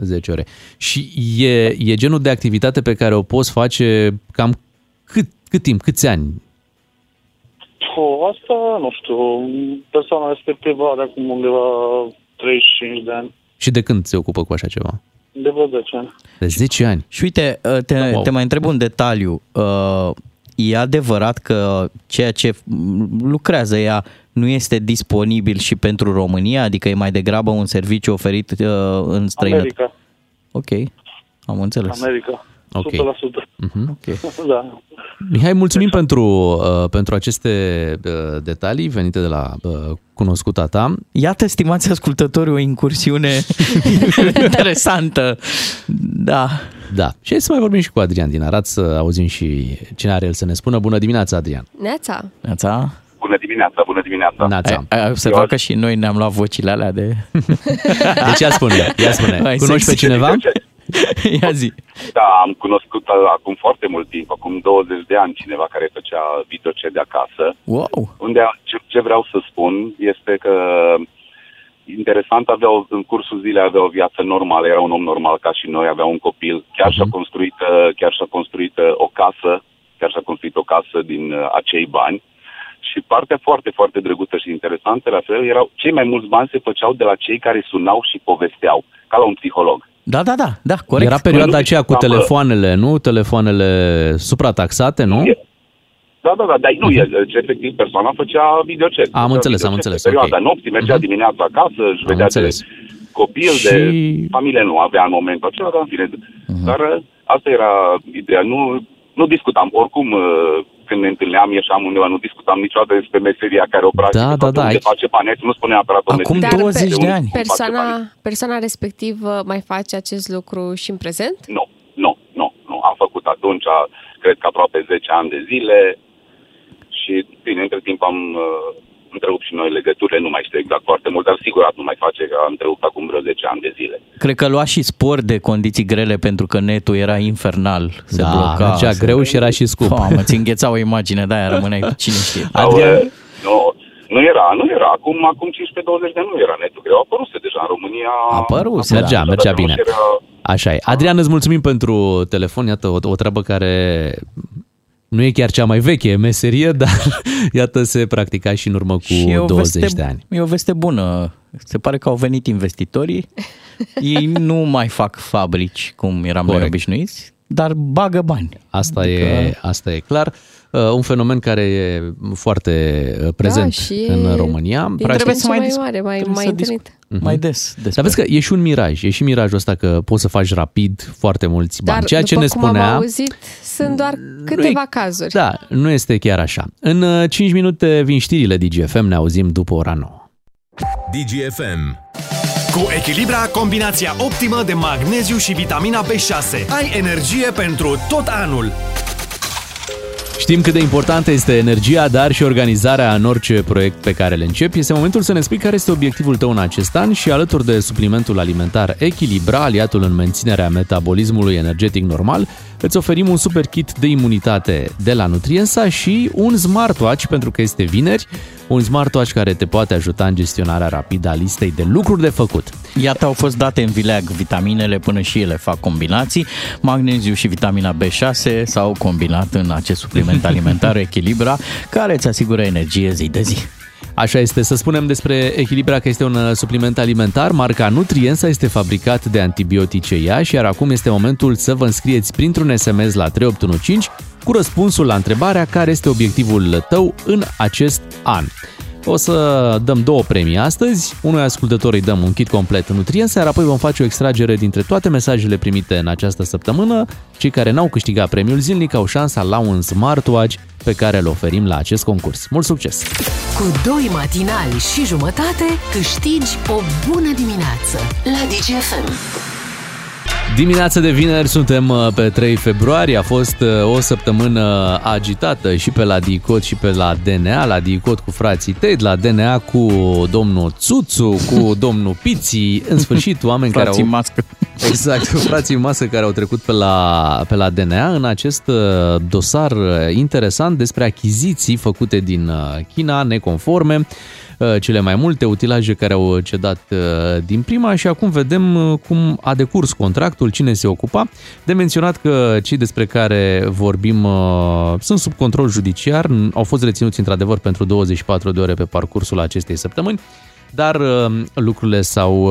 10 ore. Și e genul de activitate pe care o poți face cam cât timp, câți ani? Asta, nu știu, persoana respectivă are acum undeva 35 de ani. Și de când se ocupă cu așa ceva? De vreo 10 ani. De 10 ani. Și uite, te mai întreb un detaliu. E adevărat că ceea ce lucrează ea nu este disponibil și pentru România? Adică e mai degrabă un serviciu oferit în străinătate? America. Ok, am înțeles. America. Okay. 100%. Mm-hmm. Okay. Da. Mihai, mulțumim pentru aceste detalii venite de la cunoscuta ta. Iată, stimați ascultători, o incursiune interesantă. Da. Da. Și hai să mai vorbim și cu Adrian din Arad, să auzim și cine are el să ne spună. Bună dimineața, Adrian! Neața! Neața! Bună dimineața, bună dimineața! Neața! Ai observat că și noi ne-am luat vocile alea de... Deci ia spune, cunoști pe cineva? Ia zi. Da, am cunoscut acum foarte mult timp, acum 20 de ani, cineva care făcea videochat de acasă. Wow. Unde ce vreau să spun este că interesant, în cursul zilei avea o viață normală, era un om normal ca și noi, avea un copil, chiar și-a construit o casă din acei bani. Și partea foarte, foarte drăguță și interesantă la fel erau cei mai mulți bani se făceau de la cei care sunau și povesteau, ca la un psiholog. Da, corect. Era perioada aceea cu telefoanele, nu? Telefoanele suprataxate, nu? Da, dar nu, efectiv persoana făcea videochat. Am înțeles. Perioada nopții, mergea dimineața acasă, își vedea de copil, de familie nu avea în momentul acela, dar în fine. Dar asta era ideea, nu discutam, oricum... Când ne întâlneam, ieșeam undeva, nu discutam niciodată despre meseria care o practică. Da. Unde face bani, nu spunea aparat o meserie. Acum 20 de ani. Persoana respectivă mai face acest lucru și în prezent? Nu. Am făcut atunci, cred că aproape 10 ani de zile și, bine, între timp am întrerupt și noi legăturile, nu mai știu exact foarte mult, dar sigur nu mai face, că am întrerupt acum vreo 10 ani de zile. Cred că lua și spor de condiții grele pentru că netul era infernal. Se bloca. Mergea greu și era și scump. Îți înghețau o imagine, de-aia rămâneai cu cine știe. Adrian? Nu era. Acum 15-20 de ani nu era netul greu. Apăruse deja în România. Mergea bine. Așa e. Adrian, îți mulțumim pentru telefon. Iată, o treabă care... Nu e chiar cea mai veche meserie, dar iată se practica și în urmă cu 20 de ani. E o veste bună. Se pare că au venit investitorii. Ei nu mai fac fabrici cum eram noi obișnuiți, dar bagă bani. Asta e clar. Un fenomen care e foarte prezent în România. Trebuie să mai mare, mai întâlnit. Mai des. Dar vezi că e și un miraj. E și mirajul ăsta că poți să faci rapid foarte mulți bani. Ceea ce ne spunea... Dar, cum am auzit, sunt doar câteva cazuri. Da, nu este chiar așa. În 5 minute vin știrile DigiFM. Ne auzim după ora 9. DigiFM. Cu Echilibra, combinația optimă de magneziu și vitamina B6. Ai energie pentru tot anul. Știm cât de importantă este energia, dar și organizarea în orice proiect pe care le începi. Este momentul să ne spui care este obiectivul tău în acest an și alături de suplimentul alimentar Echilibra, aliatul în menținerea metabolismului energetic normal, îți oferim un super kit de imunitate de la Nutriensa și un smartwatch, pentru că este vineri, un smartwatch care te poate ajuta în gestionarea rapidă a listei de lucruri de făcut. Iată, au fost date în vileag vitaminele, până și ele fac combinații. Magneziu și vitamina B6 s-au combinat în acest supliment alimentar Echilibra, care îți asigură energie zi de zi. Așa este, să spunem despre Echilibra că este un supliment alimentar, marca Nutriensa, este fabricat de Antibiotice Iași, iar acum este momentul să vă înscrieți printr-un SMS la 3815 cu răspunsul la întrebarea care este obiectivul tău în acest an. O să dăm două premii astăzi, unui ascultător îi dăm un kit complet Nutriensa, iar apoi vom face o extragere dintre toate mesajele primite în această săptămână. Cei care n-au câștigat premiul zilnic au șansa la un smartwatch pe care îl oferim la acest concurs. Mult succes! Cu 2 matinali și jumătate câștigi o bună dimineață la DigiFM. Dimineața de vineri, suntem pe 3 februarie, a fost o săptămână agitată și pe la DICOT și pe la DNA, la DICOT cu frații Ted, la DNA cu domnul Țuțu, cu domnul Piții, în sfârșit oameni care au... Mască. Exact, frații masă care au trecut pe la DNA în acest dosar interesant despre achiziții făcute din China, neconforme, cele mai multe utilaje care au cedat din prima și acum vedem cum a decurs contractul, cine se ocupa. De menționat că cei despre care vorbim sunt sub control judiciar, au fost reținuți într-adevăr pentru 24 de ore pe parcursul acestei săptămâni, dar lucrurile au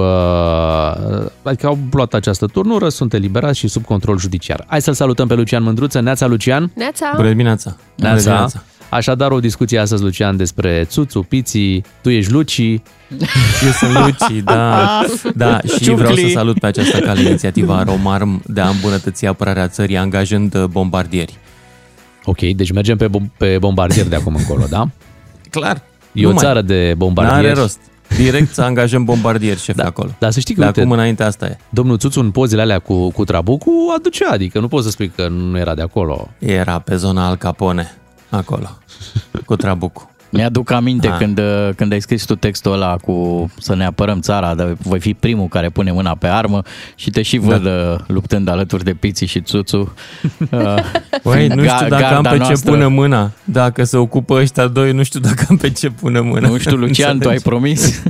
luat această turnură, sunt eliberați și sub control judiciar. Hai să-l salutăm pe Lucian Mândruță. Neața, Lucian! Neața! Bună dimineața! Neața! Așadar, o discuție astăzi, Lucian, despre Țuțu, Piții, tu ești Luci. Eu sunt Luci, da. Și Ciucli. Vreau să salut pe această cale inițiativa Romarm de a îmbunătăți apărarea țării angajând bombardieri. Ok, deci mergem pe bombardieri de acum încolo, da? Clar. E o țară de bombardieri. N-are rost. Direct să angajăm bombardieri, șef, acolo. Dar să știi că, uite, acum înainte asta e. Domnul Țuțu în pozele alea cu Trabucu aducea, adică nu poți să spui că nu era de acolo. Era pe zona Al Capone. Acolo, cu Trabucu. Mi-aduc aminte când ai scris tu textul ăla cu să ne apărăm țara, dar voi fi primul care pune mâna pe armă și te și văd luptând alături de Piții și Țuțu. Păi, nu știu dacă am pe ce pune mâna. Dacă se ocupă ăștia doi, nu știu dacă am pe ce pune mâna. Nu știu, Lucian, tu ai promis?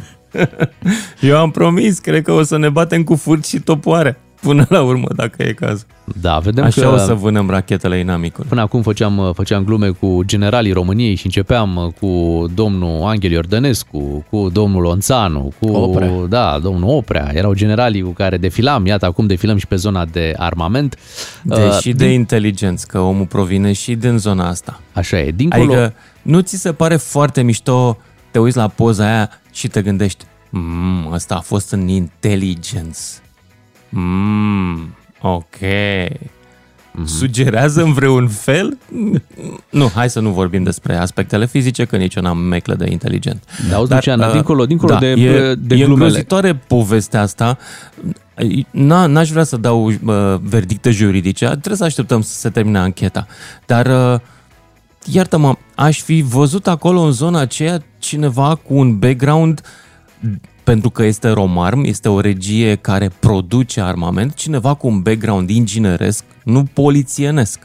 Eu am promis, cred că o să ne batem cu furci și topoare. Până la urmă, dacă e cazul. Da, vedem. Așa că o să vânăm rachetele inamicul. Până acum făceam glume cu generalii României și începeam cu domnul Anghel Iordănescu, cu domnul Onțanu, cu Oprea. Da, domnul Oprea. Erau generalii cu care defilam, iată acum defilăm și pe zona de armament. Deși de inteligenți, că omul provine și din zona asta. Așa e, dincolo. Adică nu ți se pare foarte mișto, te uiți la poza aia și te gândești, ăsta a fost în inteligență. Ok. Sugerează în vreun fel? Nu, hai să nu vorbim despre aspectele fizice, că nici eu n-am meclă de inteligent. Da, dar, Lucian, dincolo da, de glumele. E îngrozitoare povestea asta. N-aș vrea să dau verdicte juridice, trebuie să așteptăm să se termine ancheta. Dar, iartă-mă, aș fi văzut acolo în zona aceea cineva cu un background... Pentru că este Romarm, este o regie care produce armament, cineva cu un background ingineresc, nu polițienesc,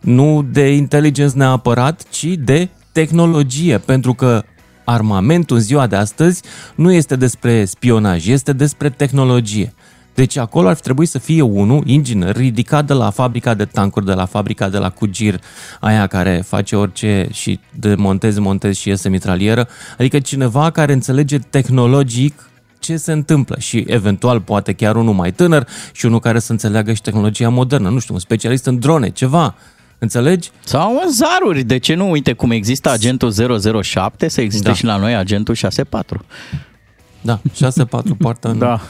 nu de inteligență neapărat, ci de tehnologie, pentru că armamentul în ziua de astăzi nu este despre spionaj, este despre tehnologie. Deci acolo ar trebui să fie unul, inginer, ridicat de la fabrica de tancuri, de la fabrica de la Cugir, aia care face orice și montezi și iese mitralieră. Adică cineva care înțelege tehnologic ce se întâmplă și eventual poate chiar unul mai tânăr și unul care să înțeleagă și tehnologia modernă. Nu știu, un specialist în drone, ceva. Înțelegi? Sau în zaruri. De ce nu? Uite cum există agentul 007, să existe și la noi agentul 64. Da, 6-4 poartă în... Da,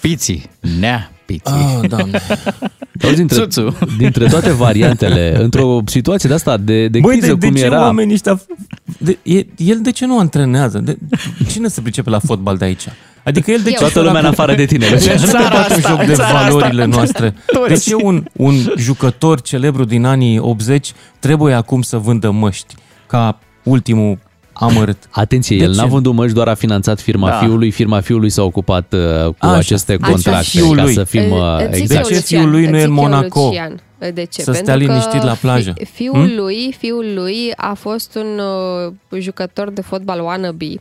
Piții, nea Piții. Oh, Doamne. Dintre toate variantele, într-o situație de asta de criză, cum era... ce oamenii ăștia... El de ce nu antrenează? Cine se pricepe la fotbal de aici? Adică el de ce... Toată lumea în afară de tine. Joc de valorile noastre. De ce un jucător celebru din anii 80 trebuie acum să vândă măști ca ultimul... Amărât. Atenție, el n-a vândut măști, doar a finanțat firma fiului. Firma fiului s-a ocupat cu aceste contracte. Ca să fim exact. De ce fiul lui nu e în Monaco? Lucian. De ce? Să stea liniștit la plajă. Fiul lui a fost un jucător de fotbal wannabe.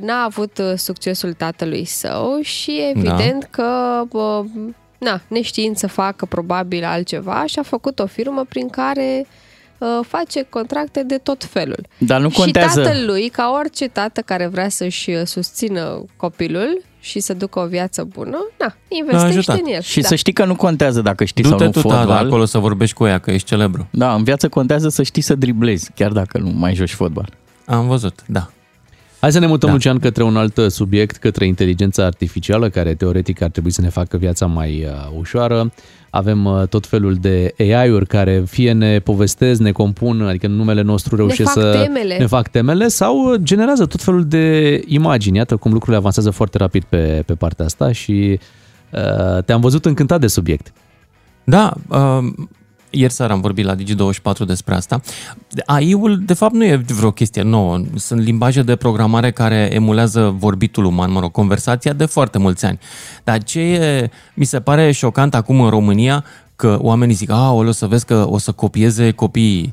N-a avut succesul tatălui său și evident că neștiind să facă probabil altceva și a făcut o firmă prin care face contracte de tot felul. Dar nu contează. Și tatăl lui, ca orice tată care vrea să-și susțină copilul, și să ducă o viață bună, na, investește în el. Și să știi că nu contează dacă știi sau nu fotbal. Du-te acolo să vorbești cu ea, că ești celebru. Da, în viață contează să știi să driblezi, chiar dacă nu mai joci fotbal. Am văzut, da. Hai să ne mutăm, Lucian, către un alt subiect, către inteligența artificială, care teoretic ar trebui să ne facă viața mai ușoară. Avem tot felul de AI-uri care fie ne povestesc, ne compun, adică în numele nostru reușesc să ne fac temele, sau generează tot felul de imagini. Iată cum lucrurile avansează foarte rapid pe partea asta și te-am văzut încântat de subiect. Da, ieri seara am vorbit la Digi24 despre asta. AI-ul, de fapt, nu e vreo chestie nouă. Sunt limbaje de programare care emulează vorbitul uman, mă rog, conversația de foarte mulți ani. Dar ce e, mi se pare șocant acum în România, că oamenii zic, o să vezi că o să copieze copiii,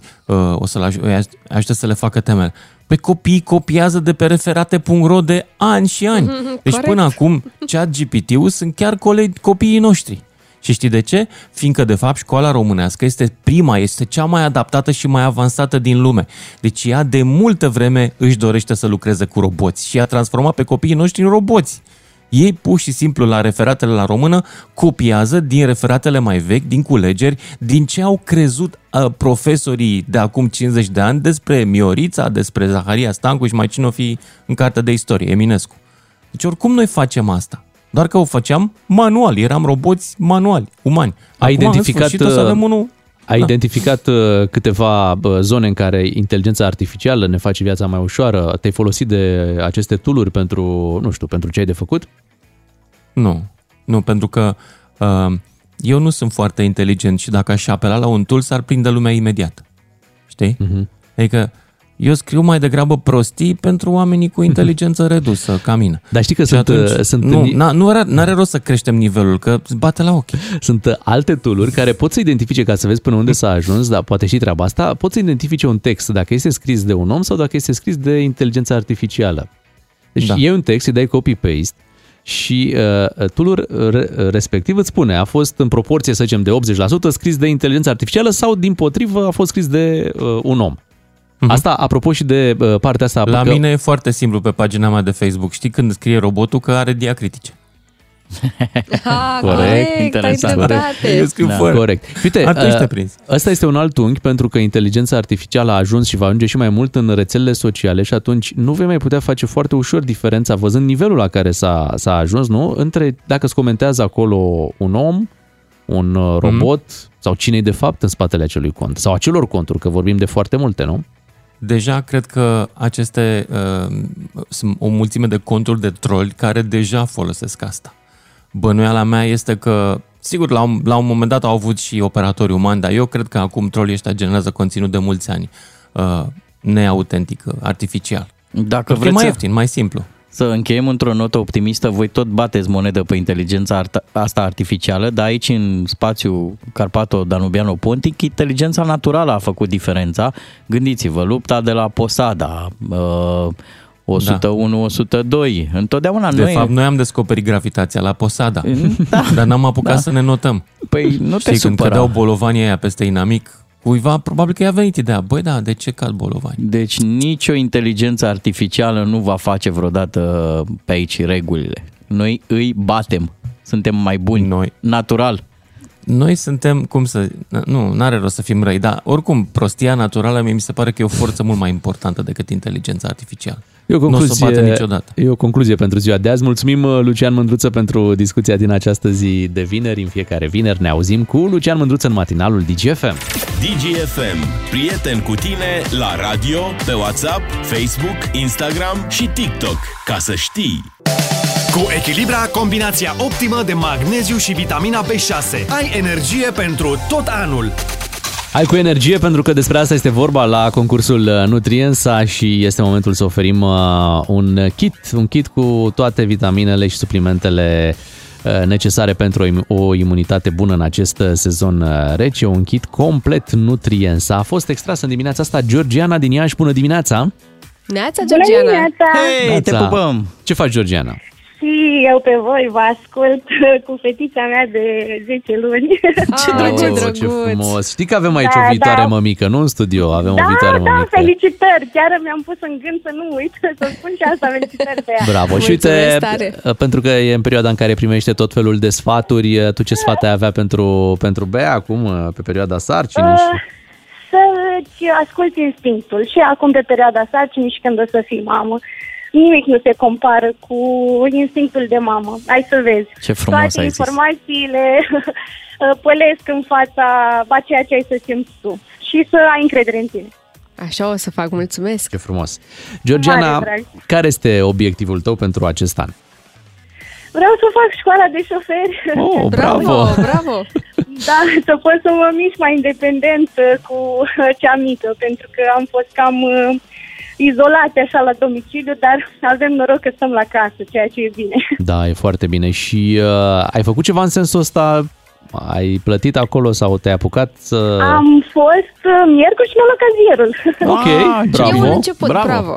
o să le ajute să le facă temele. Păi copiii copiază de pe referate.ro de ani și ani. Deci corect. Până acum, ChatGPT-ul sunt chiar copiii noștri. Și știi de ce? Fiindcă, de fapt, școala românească este cea mai adaptată și mai avansată din lume. Deci ea de multă vreme își dorește să lucreze cu roboți și a transformat pe copiii noștri în roboți. Ei, pur și simplu, la referatele la română, copiază din referatele mai vechi, din culegeri, din ce au crezut profesorii de acum 50 de ani despre Miorița, despre Zaharia Stancu și mai cine o fi în cartea de istorie, Eminescu. Deci, oricum, noi facem asta. Doar că o făceam manual, eram roboți manuali, umani. Ai identificat câteva zone în care inteligența artificială ne face viața mai ușoară? Te-ai folosit de aceste tool-uri pentru ce ai de făcut? Nu, pentru că eu nu sunt foarte inteligent și dacă aș apela la un tool s-ar prinde lumea imediat. Știi? Uh-huh. Adică eu scriu mai degrabă prostii pentru oamenii cu inteligență redusă, ca mine. Dar știi că nu are rost să creștem nivelul, că îți bate la ochi. Sunt alte tool-uri care pot să identifice, ca să vezi până unde s-a ajuns, dar poate și treaba asta, pot să identifice un text, dacă este scris de un om sau dacă este scris de inteligență artificială. Deci iei un text, îi dai copy-paste și tool-ul respectiv îți spune, a fost în proporție, să zicem, de 80% scris de inteligență artificială sau, dimpotrivă, a fost scris de un om. Asta, apropo și de partea asta... La mine e foarte simplu pe pagina mea de Facebook. Știi când scrie robotul că are diacritice? Corect, interesant. Corect. Uite, ăsta este un alt unghi, pentru că inteligența artificială a ajuns și va ajunge și mai mult în rețelele sociale și atunci nu vei mai putea face foarte ușor diferența, văzând nivelul la care s-a ajuns, nu? Între dacă îți comentează acolo un om, un robot, sau cine e de fapt în spatele acelui cont, sau acelor conturi, că vorbim de foarte multe, nu? Deja cred că aceste sunt o mulțime de conturi de troli care deja folosesc asta. Bănuiala mea este că, sigur, la un moment dat au avut și operatori umani, dar eu cred că acum trolii ăștia generează conținut de mulți ani neautentic, artificial. Dacă vreți mai ieftin, mai simplu. Să încheiem într-o notă optimistă, voi tot bateți monedă pe inteligența asta artificială, dar aici, în spațiul Carpato-Danubiano-Pontic, inteligența naturală a făcut diferența. Gândiți-vă, lupta de la Posada, 101-102, întotdeauna de noi... De fapt, noi am descoperit gravitația la Posada, dar n-am apucat să ne notăm. Păi, nu te supăra. Când cădeau bolovanii aia peste inamic... Cuiva, probabil că i-a venit ideea. Băi, da, de ce cad bolovani? Deci nicio inteligență artificială nu va face vreodată pe aici regulile. Noi îi batem. Suntem mai buni. Noi. Natural. Noi suntem, n-are rost să fim răi, dar oricum, prostia naturală mi se pare că e o forță mult mai importantă decât inteligența artificială. E o concluzie pentru ziua de azi. Mulțumim, Lucian Mândruță, pentru discuția din această zi de vineri. În fiecare vineri ne auzim cu Lucian Mândruță în matinalul DigiFM. DigiFM, prieten cu tine la radio, pe WhatsApp, Facebook, Instagram și TikTok. Ca să știi! Cu Echilibra, combinația optimă de magneziu și vitamina B6. Ai energie pentru tot anul. Ai cu energie, pentru că despre asta este vorba la concursul Nutriensa și este momentul să oferim un kit cu toate vitaminele și suplimentele necesare pentru o imunitate bună în acest sezon rece. Un kit complet Nutriensa. A fost extras în dimineața asta Georgiana din Iași. Bună dimineața! Neața, Georgiana! Bună dimineața! Hei, te pupăm! Ce faci, Georgiana? Și eu pe voi vă ascult cu fetița mea de 10 luni. Ce drăguț! Ce frumos! Știi că avem aici o viitoare mămică, nu în studio, avem o viitoare mămică. Da, felicitări! Chiar mi-am pus în gând să nu uit, să spun și asta, felicitări pe ea. Bravo! Și uite, pentru că e în perioada în care primește tot felul de sfaturi, tu ce sfat ai avea pentru Bea acum, pe perioada sarcinii? Să-ți asculti instinctul și acum pe perioada sarcinii și când o să fii mamă. Nimic nu se compară cu instinctul de mamă. Hai să vezi. Ce frumos ai zis. Toate informațiile pălesc în fața a ceea ce ai să simți tu și să ai încredere în tine. Așa o să fac, mulțumesc. Ce frumos. Georgiana, care este obiectivul tău pentru acest an? Vreau să fac școala de șoferi. Oh, bravo, bravo! Da, să pot să mă mișc mai independent cu cea mică, pentru că am fost cam izolate așa la domiciliu, dar avem noroc că stăm la casă, ceea ce e bine. Da, e foarte bine. Și ai făcut ceva în sensul ăsta? Ai plătit acolo sau te-ai apucat? Am fost miercuri și mi-am luat cazierul. Ok,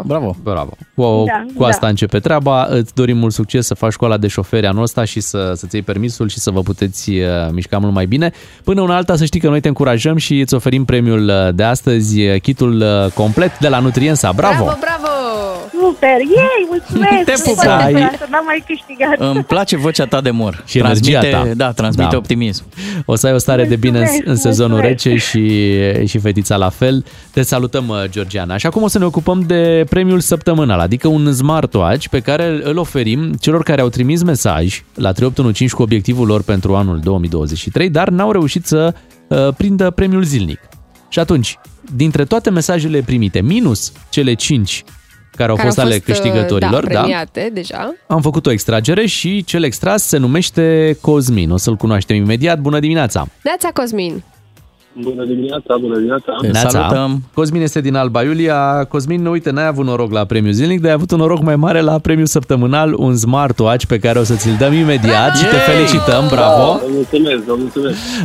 bravo. Bravo. Cu asta începe treaba. Îți dorim mult succes să faci școala de șoferi anul ăsta și să-ți iei permisul și să vă puteți mișca mult mai bine. Până una alta, să știi că noi te încurajăm și îți oferim premiul de astăzi, kitul complet de la Nutriensa. Bravo! Bravo, bravo! Super! Yay, mulțumesc! Te pupă! N-am mai câștigat. Îmi place vocea ta de mor. Și energia ta. Da, transmite optimism. O să ai o stare de bine în sezonul rece și fetița la fel. Te salutăm, Georgiana. Și acum o să ne ocupăm de premiul săptămânal, adică un smartwatch pe care îl oferim celor care au trimis mesaj la 3815 cu obiectivul lor pentru anul 2023, dar n-au reușit să prindă premiul zilnic. Și atunci, dintre toate mesajele primite, minus cele 5 care au fost câștigătorilor, premiate deja. Am făcut o extragere și cel extras se numește Cosmin. O să-l cunoaștem imediat. Bună dimineața! Neața, Cosmin! Bună dimineața! Neața. Salutăm! Cosmin este din Alba Iulia. Cosmin, uite, n-ai avut noroc la premiul zilnic, dar ai avut un noroc mai mare la premiul săptămânal, un smartwatch pe care o să ți-l dăm imediat și te felicităm, bravo! Mulțumesc!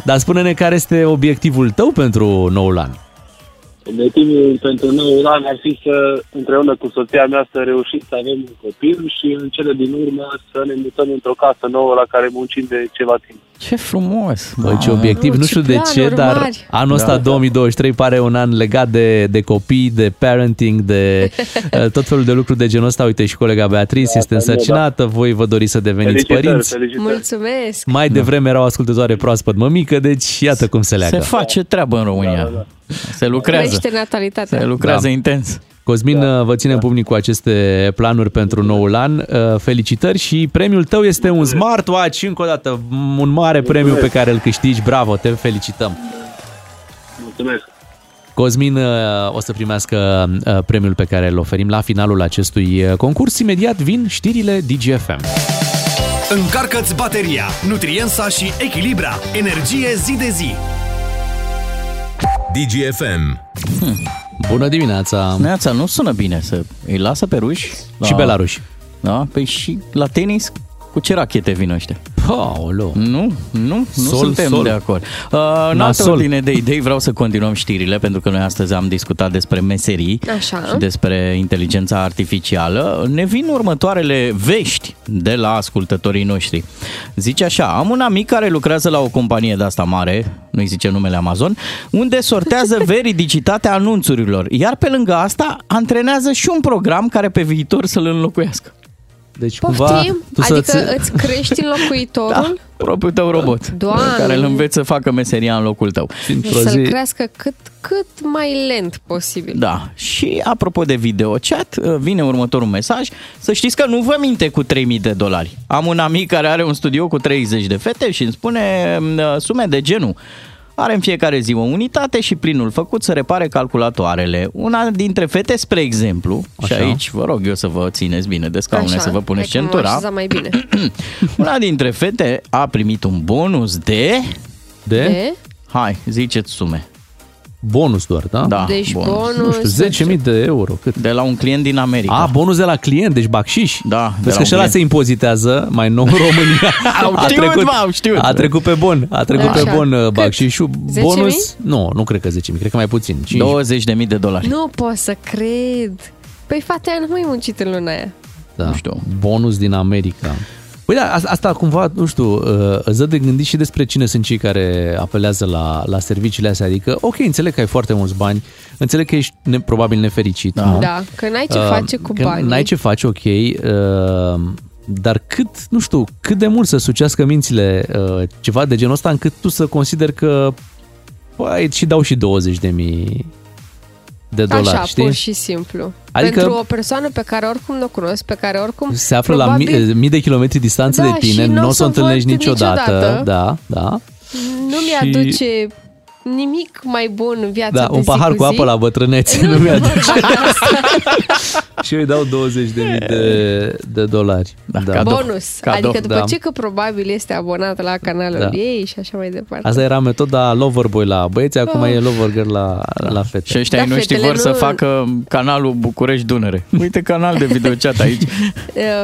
Dar spune-ne care este obiectivul tău pentru noul an. Obiectivul pentru noul an ar fi să, împreună cu soția mea, să reușim să avem un copil și în cele din urmă să ne mutăm într-o casă nouă la care muncim de ceva timp. Ce frumos! Bă, ce obiectiv, nu știu de ce, dar anul ăsta 2023 pare un an legat de copii, de parenting, de tot felul de lucruri de genul ăsta. Uite, și colega Beatrice este însărcinată, voi vă doriți să deveniți părinți. Felicitări. Mulțumesc! Mai devreme erau ascultătoare proaspăt mămică, deci iată cum se leagă. Se face treabă în România. Da. Se lucrează. Se lucrează intens. Cosmin, vă ținem pumnii cu aceste planuri pentru noul an. Felicitări și premiul tău este un smartwatch, încă o dată, un mare premiu pe care îl câștigi. Bravo, te felicităm. Mulțumesc. Cosmin o să primească premiul pe care îl oferim la finalul acestui concurs. Imediat vin știrile DigiFM. Încarcă-ți bateria, Nutriensa și Echilibra, energie zi de zi. DigiFM. Bună dimineața! Neața, nu sună bine să îi lasă pe ruși? Și pe la ruși. Da? Păi și la tenis? Cu ce rachete vin ăștia? Paolo! Nu suntem de acord. În altă ordine de idei vreau să continuăm știrile, pentru că noi astăzi am discutat despre meserii și despre inteligența artificială. Ne vin următoarele vești de la ascultătorii noștri. Zice așa, am un amic care lucrează la o companie de asta mare, nu-i zice numele Amazon, unde sortează veridicitatea anunțurilor, iar pe lângă asta antrenează și un program care pe viitor să-l înlocuiască. Deci, îți crești înlocuitorul? Da, propriul tău robot, care îl înveți să facă meseria în locul tău. Să-l crească cât mai lent posibil. Da, și apropo de video chat, vine următorul mesaj. Să știți că nu vă minte cu $3.000. Am un amic care are un studio cu 30 de fete și îmi spune sume de genul. Are în fiecare zi o unitate și plinul făcut să repare calculatoarele. Una dintre fete, spre exemplu, așa. Și aici vă rog eu să vă țineți bine de scaune, să vă puneți centura. Mai bine. Una dintre fete a primit un bonus de... Hai, ziceți sume. Bonus doar, da? Deci bonus... Nu știu, 10.000 de euro. Cât? De la un client din America. A, bonus de la client, deci bacșiș. Da. Vezi că și ăla se impozitează mai nou în România. A trecut pe bon. A trecut pe bon bacșișul. Bonus? Nu cred că 10.000, cred că mai puțin. 20.000 de dolari. Nu pot să cred. Păi fata aia nu mai muncit în luna aia. da, nu știu. Bonus din America. Păi da, asta cumva, nu știu, îți dă de gândit și despre cine sunt cei care apelează la serviciile astea. Adică, ok, înțeleg că ai foarte mulți bani, înțeleg că ești probabil nefericit. Da, da, că n-ai ce face cu banii. N-ai ce face, ok, dar cât, nu știu, cât de mult să sucească mințile ceva de genul ăsta, încât tu să consideri că, păi, și dau și 20.000 de dolari, așa, știi? Pur și simplu. Adică pentru o persoană pe care oricum nu o cunosc, pe care oricum se află probabil la mii de kilometri distanță, da, de tine, nu o să o întâlnești niciodată. Da, da. Nu mi-aduce nimic mai bun în viața, da, de un pahar cu apă la bătrânețe nu mi-aduce. Și eu îi dau 20.000 de dolari. Da, da. Cadou. Bonus. Cadou. Adică după, da, ce că probabil este abonat la canalul, da, ei și așa mai departe. Asta era metoda Loverboy la băieți, acum e Lovergirl la fete. Și ăștia, da, nu știu, vor să facă canalul București Dunăre. Uite, canal de videochat aici.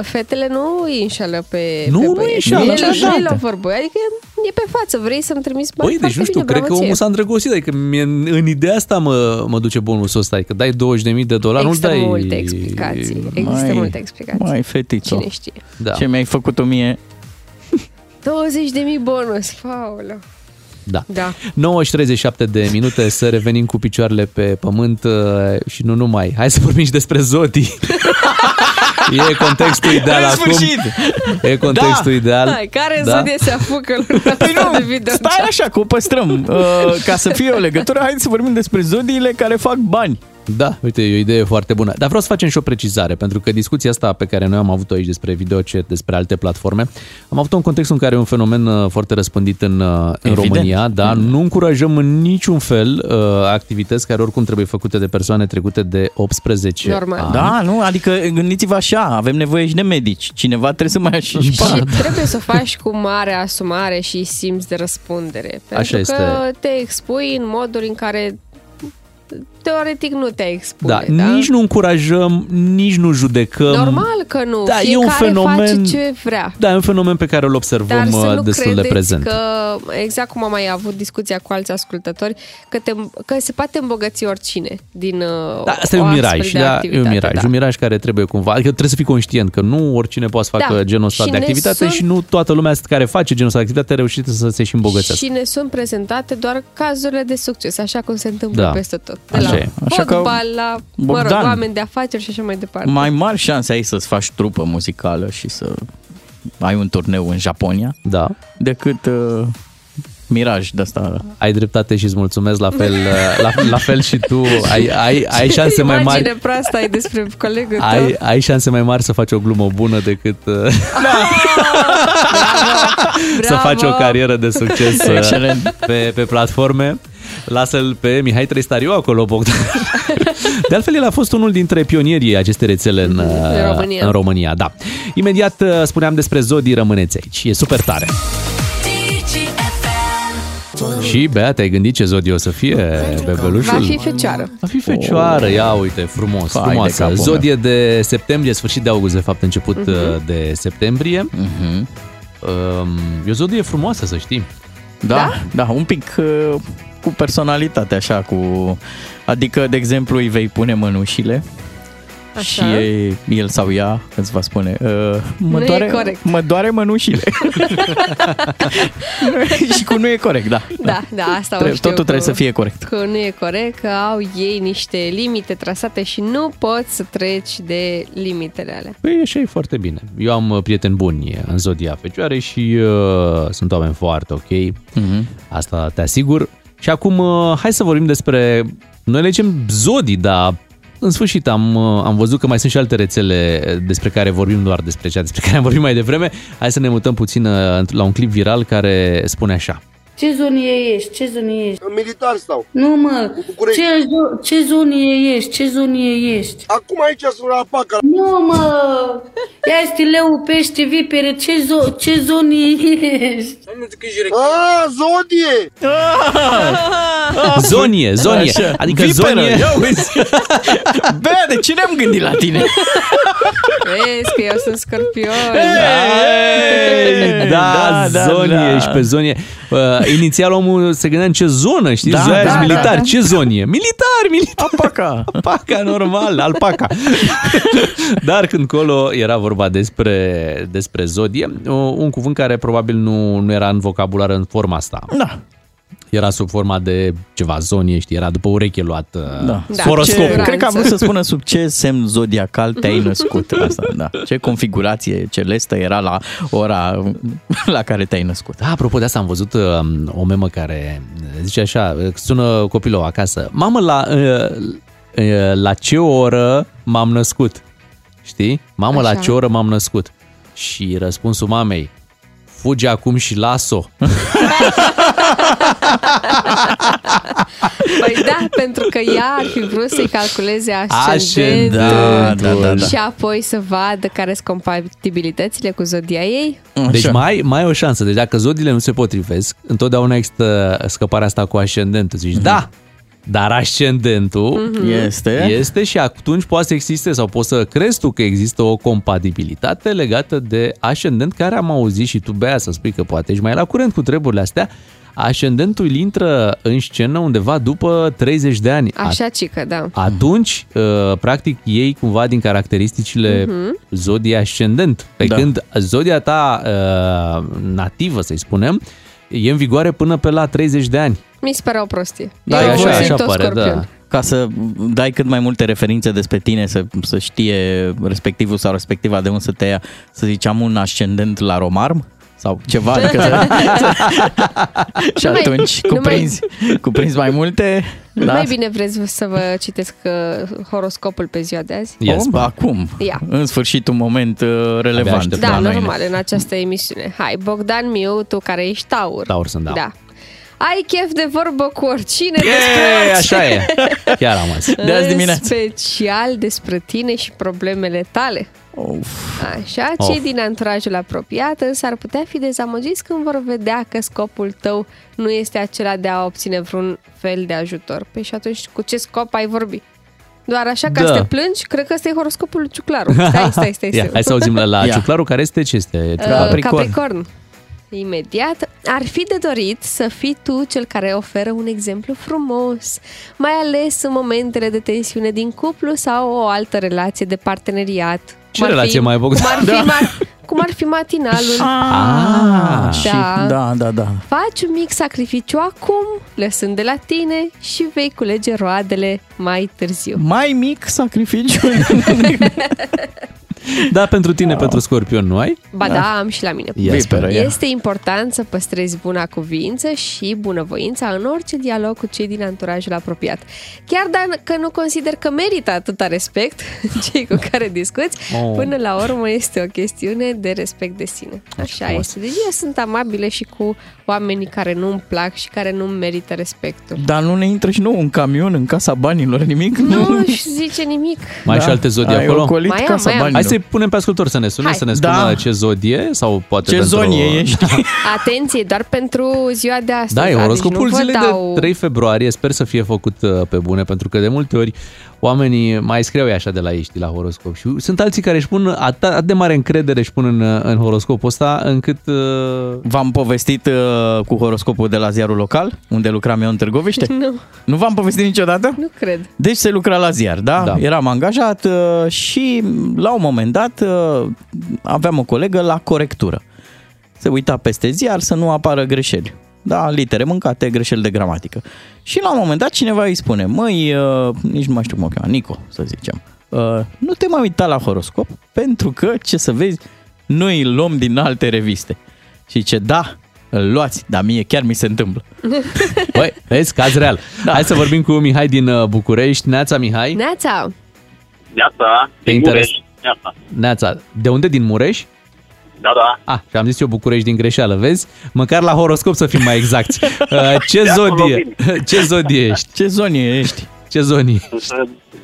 Fetele nu îi înșală pe băieți. Nu, nu e Loverboy. Adică e pe față. Vrei să-mi trimiți bani? Păi, deci nu știu, cred că omul s-a îndrăgostit. Adică în ideea asta mă duce bonusul ăsta. Adică dai 20.000 de dolari, nu dai multe explicații. Există multe explicații. Mai, fetițo. Cine știe? Da. Ce mi-ai făcut-o mie? 20.000 bonus. Faulă. Da. 9:37 de minute, să revenim cu picioarele pe pământ și nu numai. Hai să vorbim și despre zodii. E contextul ideal acum. E contextul, da, ideal. Hai, care, da, zodie se apucă lumea asta de video? Stai așa, că o păstrăm. Ca să fie o legătură, hai să vorbim despre zodiile care fac bani. Da, uite, e o idee foarte bună. Dar vreau să facem și o precizare, pentru că discuția asta pe care noi am avut-o aici despre videochat, despre alte platforme, am avut-o în contextul în care e un fenomen foarte răspândit în România, da? Nu încurajăm în niciun fel activități care oricum trebuie făcute de persoane trecute de 18 normal ani. Da, nu? Adică gândiți-vă așa, avem nevoie și de medici. Cineva trebuie să mai așa și trebuie să faci cu mare asumare și simț de răspundere. Pentru așa că este. Te expui în moduri în care teoretic nu te expune. Da, da? Nici nu încurajăm, nici nu judecăm. Normal că nu. Da, fiecare e un fenomen, face ce vrea. Da, e un fenomen pe care îl observăm destul de prezent. Dar să nu credeți că, exact cum am mai avut discuția cu alți ascultători, că se poate îmbogăți oricine din, da, asta e un miraj, da, e un miraj, da, un miraj care trebuie cumva, adică trebuie să fii conștient că nu oricine poate să facă, da, genul ăsta de activitate și nu toată lumea care face genul ăsta de activitate reușește să se și îmbogățească. Și ne sunt prezentate doar cazurile de succes, așa cum se întâmplă, da, peste tot. Așa că, la, mă rog, oameni de afaceri și așa mai departe. Mai mari șanse ai să-ți faci trupă muzicală și să ai un turneu în Japonia, da, decât miraj de asta. Ai dreptate și îți mulțumesc, la fel, la fel și tu. Ai șanse mai mari. Imagine proastă ai despre colegul tău. Ai șanse mai mari să faci o glumă bună decât să faci o carieră de succes pe platforme. Lasă-l pe Mihai Tristariu acolo, Bogdan. De altfel, el a fost unul dintre pionierii acestei rețele în România, da. Imediat spuneam despre zodii, rămâneți aici. E super tare. Și, Bea, te-ai gândit ce zodie o să fie bebelușul? Va fi fecioară. Va fi fecioară, ia uite, frumoasă. De zodie de septembrie, sfârșit de august, de fapt, început de septembrie. E o zodie frumoasă, să știi. Da, un pic cu personalitate, așa, adică, de exemplu, îi vei pune mânușile așa, și el sau ea îți va spune mă doare mânușile. Și cu nu e corect, da. Da, asta o știu. Totul trebuie să fie corect. Că nu e corect, că au ei niște limite trasate și nu poți să treci de limitele alea. Păi așa e foarte bine. Eu am prieteni buni în zodia Fecioare și sunt oameni foarte ok. Asta te asigur. Și acum, hai să vorbim despre... Noi legem zodii, dar în sfârșit am văzut că mai sunt și alte rețele despre care vorbim, doar despre cea despre care am vorbit mai devreme. Hai să ne mutăm puțin la un clip viral care spune așa. Ce zonie ești? Ce zonie ești? În militar stau. Nu, mă. Ce zonie ești? Ce zonie ești? Acum aici sunt la paca. Nu, mă. Ia stileu, pește, vipere. Ce zonie ești? Zodie. Zonie. Așa. Adică viperă. Zonie. Bea, de ce ne-am gândit la tine? Vezi că eu sunt scorpion. Da, zonie. Ești pe zonie. inițial omul se gândea în ce zonă, știi? Da, da, militar, da, da. Ce zonie? Militar, militar. Alpaca. Alpaca, normal, alpaca. Dar când colo era vorba despre zodie, un cuvânt care probabil nu era în vocabular în forma asta. Da. Era sub forma de ceva zonie, știi, era după ureche luat horoscopul. Da. Cred că am vrut să spună sub ce semn zodiacal te-ai născut. Asta, da. Ce configurație celestă era la ora la care te-ai născut. Da, apropo de asta am văzut o memă care zice așa, sună copilul acasă. Mamă, la ce oră m-am născut? Știi? Mamă, așa. La ce oră m-am născut? Și răspunsul mamei: fugi acum și las-o. Păi da, pentru că ea ar fi vrut să-i calculeze ascendentul, da. Și apoi să vadă care sunt compatibilitățile cu zodia ei. Deci mai o șansă. Deci dacă zodiile nu se potrivesc, întotdeauna există scăparea asta cu ascendentul. Zici, da, dar ascendentul este și atunci poate să existe sau poți să crezi tu că există o compatibilitate legată de ascendent, care am auzit și tu, Bea, să spui că poate ești mai la curent cu treburile astea. Ascendentul intră în scenă undeva după 30 de ani. Așa cică, da. Atunci, practic, iei cumva din caracteristicile zodiei ascendent. Când zodia ta nativă, să-i spunem, e în vigoare până pe la 30 de ani. Mi se pare o prostie. Da, eu așa pare, da. Ca să dai cât mai multe referințe despre tine, să știe respectivul sau respectiva de unde să te ia. Să zicem un ascendent la Romarm? Sau ceva, adică și atunci cuprinzi mai multe. Da? Mai bine vreți să vă citesc horoscopul pe ziua de azi? Acum, în sfârșit un moment relevant. Da, normal, în această emisiune. Hai, Bogdan Miu, tu care ești Taur. Taur sunt, da. Ai chef de vorbă cu oricine despre orice. Așa e, chiar am azi. De azi dimineață. Special despre tine și problemele tale. Așa, cei din anturajul apropiat însă ar putea fi dezamăgiți când vor vedea că scopul tău nu este acela de a obține vreun fel de ajutor. Păi și atunci cu ce scop ai vorbi? Doar așa ca să te plângi? Cred că ăsta e horoscopul lui Ciuclaru. Stai. Hai să auzim la Ciuclaru, care este ce este? Capricorn. Imediat, ar fi de dorit să fii tu cel care oferă un exemplu frumos, mai ales în momentele de tensiune din cuplu sau o altă relație de parteneriat. Ce relație mai bogată? Cum ar fi matinalul. Da. Faci un mic sacrificiu acum, lăsând de la tine și vei culege roadele mai târziu. Mai mic sacrificiu? Da, pentru tine, pentru Scorpion, nu ai? Ba da, am și la mine. Este important să păstrezi buna cuvință și bunăvoința în orice dialog cu cei din anturajul apropiat. Chiar dacă nu consider că merită atâta respect cei cu care discuți, până la urmă este o chestiune de respect de sine. Așa este. Deci eu sunt amabilă și cu oamenii care nu îmi plac și care nu merită respectul. Dar nu ne intră și nouă un camion în casa banilor, nimic? Nu își zice nimic. Mai și alte zodii acolo? Mai am, hai să-i punem pe ascultori să ne sună, să ne spună ce zodie sau poate ce zonie ești. Atenție, doar pentru ziua de astăzi. Da, e horoscopul zilei de 3 februarie, sper să fie făcut pe bune, pentru că de multe ori oamenii mai scriu așa de la ei, la horoscop. Și sunt alții care își pun atât de mare încredere își pun în horoscopul ăsta, încât... V-am povestit cu horoscopul de la ziarul local, unde lucram eu în Târgoviște? Nu. Nu v-am povestit niciodată? Nu cred. Deci se lucra la ziar, da? Eram angajat și la un moment dat aveam o colegă la corectură. Se uita peste ziar să nu apară greșeli. Da, litere mâncate, greșeli de gramatică. Și la un moment dat cineva îi spune: măi, nici nu mai știu cum o cheamă, Nico, să zicem, nu te mai uita la horoscop, pentru că, ce să vezi, noi îl luăm din alte reviste. Și zice: da, îl luați, dar mie chiar mi se întâmplă. Păi, vezi, caz real. Da. Hai să vorbim cu Mihai din București. Neața, Mihai. Neața. Neața, din Mureș. Neața. De unde, din Mureș? Da, da. Ah, și am zis eu București din greșeală, vezi? Măcar la horoscop să fim mai exacti. Ce zodie ești? Ce zonie ești? Ce zonie?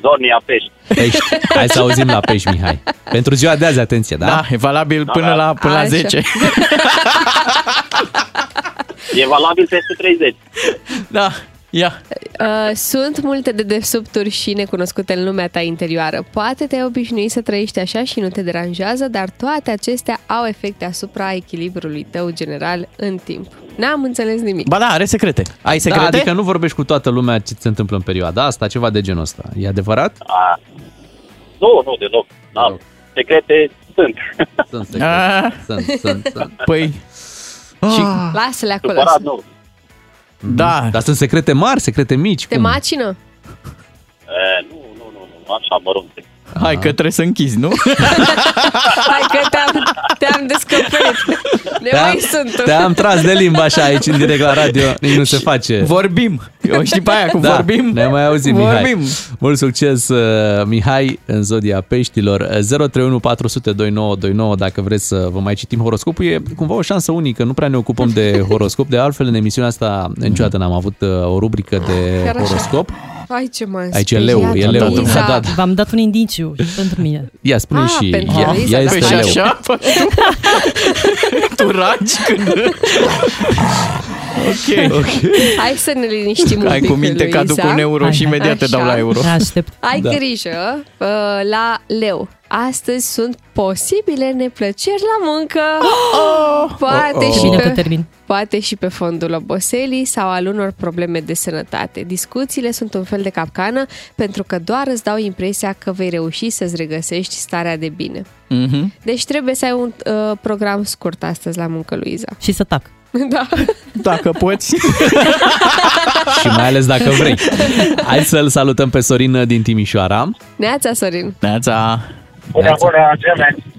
Zonia Pești. Hai să auzim la Pești, Mihai. Pentru ziua de azi, atenție, da? Da, e valabil până la 10. E valabil peste 30. Da. Ia. Sunt multe dedesubturi și necunoscute în lumea ta interioară. Poate te-ai obișnuit să trăiești așa și nu te deranjează, dar toate acestea au efecte asupra echilibrului tău general în timp. N-am înțeles nimic. Ba da, are secrete. Ai secrete? Da, adică nu vorbești cu toată lumea ce se întâmplă în perioada asta, ceva de genul ăsta. E adevărat? A, nu, deloc. N-am. Secrete sunt. Sunt secrete. Sunt. Păi... Și... Lasă-le acolo. Supărat, nu. Da. Dar sunt secrete mari, secrete mici. Te macină? Nu, așa mărunt. Hai că trebuie să închizi, nu? Hai că te-am descoperit. Te-am tras de limba așa aici, în direct la radio. Nu se face. Vorbim. Eu știi pe aia cu vorbim. Ne mai auzim, Mihai. Mult succes, Mihai, în Zodia Peștilor. 031 400 2929. Dacă vreți să vă mai citim horoscopul. E cumva o șansă unică, nu prea ne ocupăm de horoscop. De altfel, în emisiunea asta niciodată n-am avut o rubrică de chiar horoscop așa. Hai, ce mai aici e leu, e leu. V-am dat un indiciu pentru mine. Ia, spune și ea este leu. Așa, tu ragi când... Ok. Hai să ne liniștim un pic. Ai cu minte că aduc un euro și imediat te dau la euro. Aștept. Ai grijă la leu. Astăzi sunt posibile neplăceri la muncă. Poate și pe fondul oboselii sau al unor probleme de sănătate. Discuțiile sunt un fel de capcană pentru că doar îți dau impresia că vei reuși să-ți regăsești starea de bine. Mm-hmm. Deci trebuie să ai un program scurt astăzi la muncă, Luiza. Și să tac. Da. Dacă poți. Și mai ales dacă vrei. Hai să-l salutăm pe Sorin din Timișoara. Neața, Sorin. Neața. Bună, gemeni.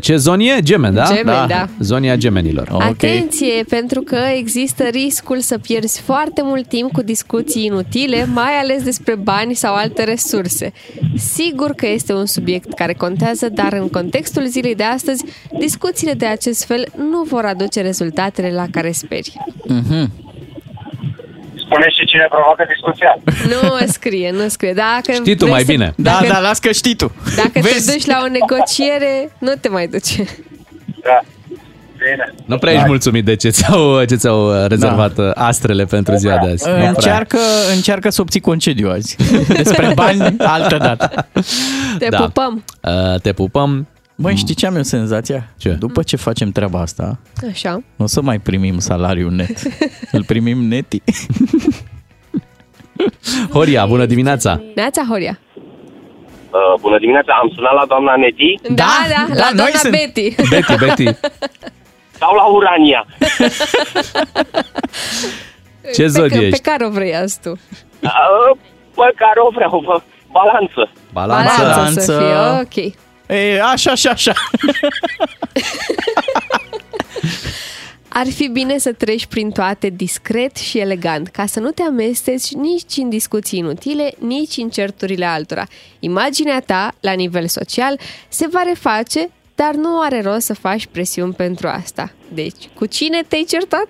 Ce zonie? Gemeni, da? Gemeni, da. Zonia gemenilor. Atenție, okay. Pentru că există riscul să pierzi foarte mult timp cu discuții inutile, mai ales despre bani sau alte resurse. Sigur că este un subiect care contează, dar în contextul zilei de astăzi, discuțiile de acest fel nu vor aduce rezultatele la care speri. Mhm. Spune și cine provoacă discuția. Nu scrie. Dacă știi tu mai bine. Da, las că știi tu. Dacă vezi? Te duci la o negociere, nu te mai duci. Da. Bine. Nu prea ești mulțumit de ce ți-au rezervat astrele pentru ziua de azi. Încearcă să obții concediu azi. Despre bani, altă dată. Te pupăm. Te pupăm. Băi, știi ce am eu senzația? Ce? După ce facem treaba asta, așa, nu o să mai primim salariul net. Îl primim neti. Horia, bună dimineața! Neața, Horia! Bună dimineața! Am sunat la doamna Neti? Da, la doamna Betty! Betty! Sau la Urania! Ce zodie ești? Pe care o vrei azi tu? Pe care o vreau, bă. Balanță! Balanță să fie, ok. E, așa. Ar fi bine să treci prin toate discret și elegant, ca să nu te amesteci nici în discuții inutile, nici în certurile altora. Imaginea ta, la nivel social, se va reface, dar nu are rost să faci presiuni pentru asta. Deci, cu cine te-ai certat?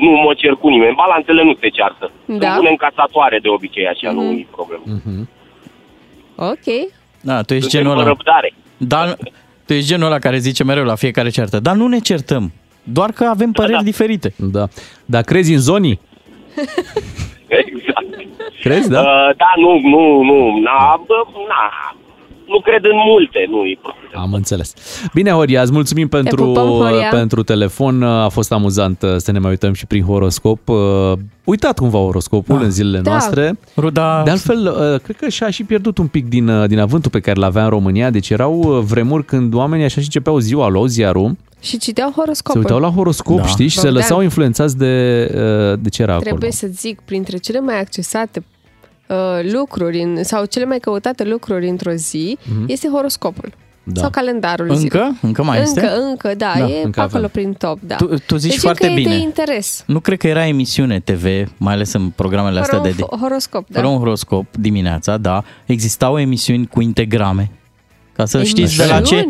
Nu mă cer cu nimeni, balanțele nu se ceartă. Da. Sunt bune încasatoare de obicei, așa, nu e problemă. Mm-hmm. Ok. Da, tu ești genul ăla. Dar tu ești genul ăla care zice mereu la fiecare ceartă. Dar nu ne certăm, doar că avem păreri diferite. Da. Dar crezi în zonii? Exact. Crezi, da? Da, nu. Nu cred în multe, nu e problemă. Am înțeles. Bine, Horia, îți mulțumim pentru telefon. A fost amuzant să ne mai uităm și prin horoscop. Uitat cumva horoscopul în zilele noastre. Ruda. De altfel, cred că și-a și pierdut un pic din avântul pe care l-avea în România. Deci erau vremuri când oamenii așa și începeau ziua, luau ziarul. Și citeau horoscopul. Se uitau la horoscop, știi, și se lăsau influențați de ce era acolo. Trebuie să zic, printre cele mai accesate lucruri sau cele mai căutate lucruri într-o zi este horoscopul sau calendarul zilei. Încă mai este? Încă, e încă acolo prin top, da. Tu zici deci foarte bine. De interes. Nu cred că era emisiune TV, mai ales în programele astea de horoscop, da. Fără un horoscop dimineața, da, existau emisiuni cu integrame. Ca să știți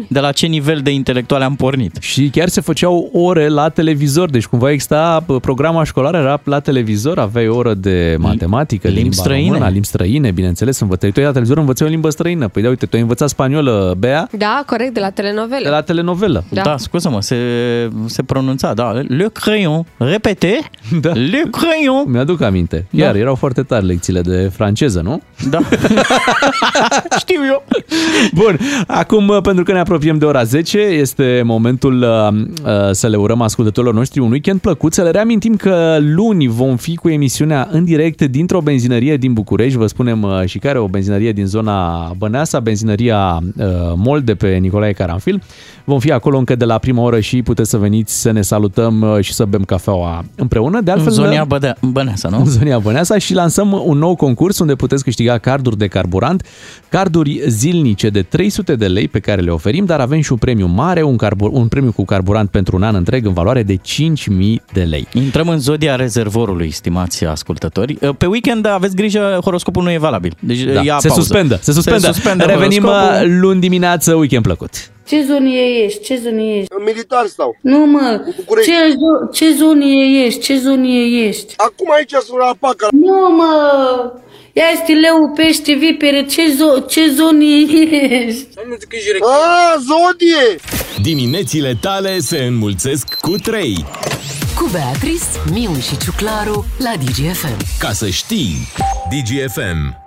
de la ce nivel de intelectuale am pornit. Și chiar se făceau ore la televizor, deci cumva exista programa școlară, era la televizor, aveai o oră de matematică, limbi străine. Română, limbi străine, bineînțeles, învățai. Tu la televizor învățai o limbă străină. Păi da, uite, tu ai învățat spaniolă, Bea. Da, corect, de la telenovelă. De la telenovelă. Da, da, scuze-mă, se pronunța, da, le crayon, repete, da. Le crayon. Mi-aduc aminte. Iar da. Erau foarte tari lecțiile de franceză, nu? Da. Știu eu. Bun. Acum, pentru că ne apropiem de ora 10, este momentul să le urăm ascultătorilor noștri un weekend plăcut. Să le reamintim că luni vom fi cu emisiunea în direct dintr-o benzinărie din București. Vă spunem și care, o benzinărie din zona Băneasa, benzinăria Mol de pe Nicolae Caranfil. Vom fi acolo încă de la prima oră și puteți să veniți să ne salutăm și să bem cafeaua împreună. De altfel, în zona Băneasa, nu? În zona Băneasa, și lansăm un nou concurs unde puteți câștiga carduri de carburant, carduri zilnice de 300 de lei pe care le oferim, dar avem și un premiu mare, un premiu cu carburant pentru un an întreg în valoare de 5.000 de lei. Intrăm în zodia rezervorului, stimați ascultători. Pe weekend aveți grijă, horoscopul nu e valabil. Deci da, ia se pauză. Se suspendă. Revenim luni dimineață, weekend plăcut. Ce zonie ești? În militar stau. Nu, mă. Ce zonie ești? Acum aici sunt la Paca. Nu, mă. Ia este leu, pește, vipere, ce zonie ești? A, zodie! Diminețile tale se înmulțesc cu 3. Cu Beatrice, Miu și Ciuclaru la DigiFM. Ca să știi, DigiFM.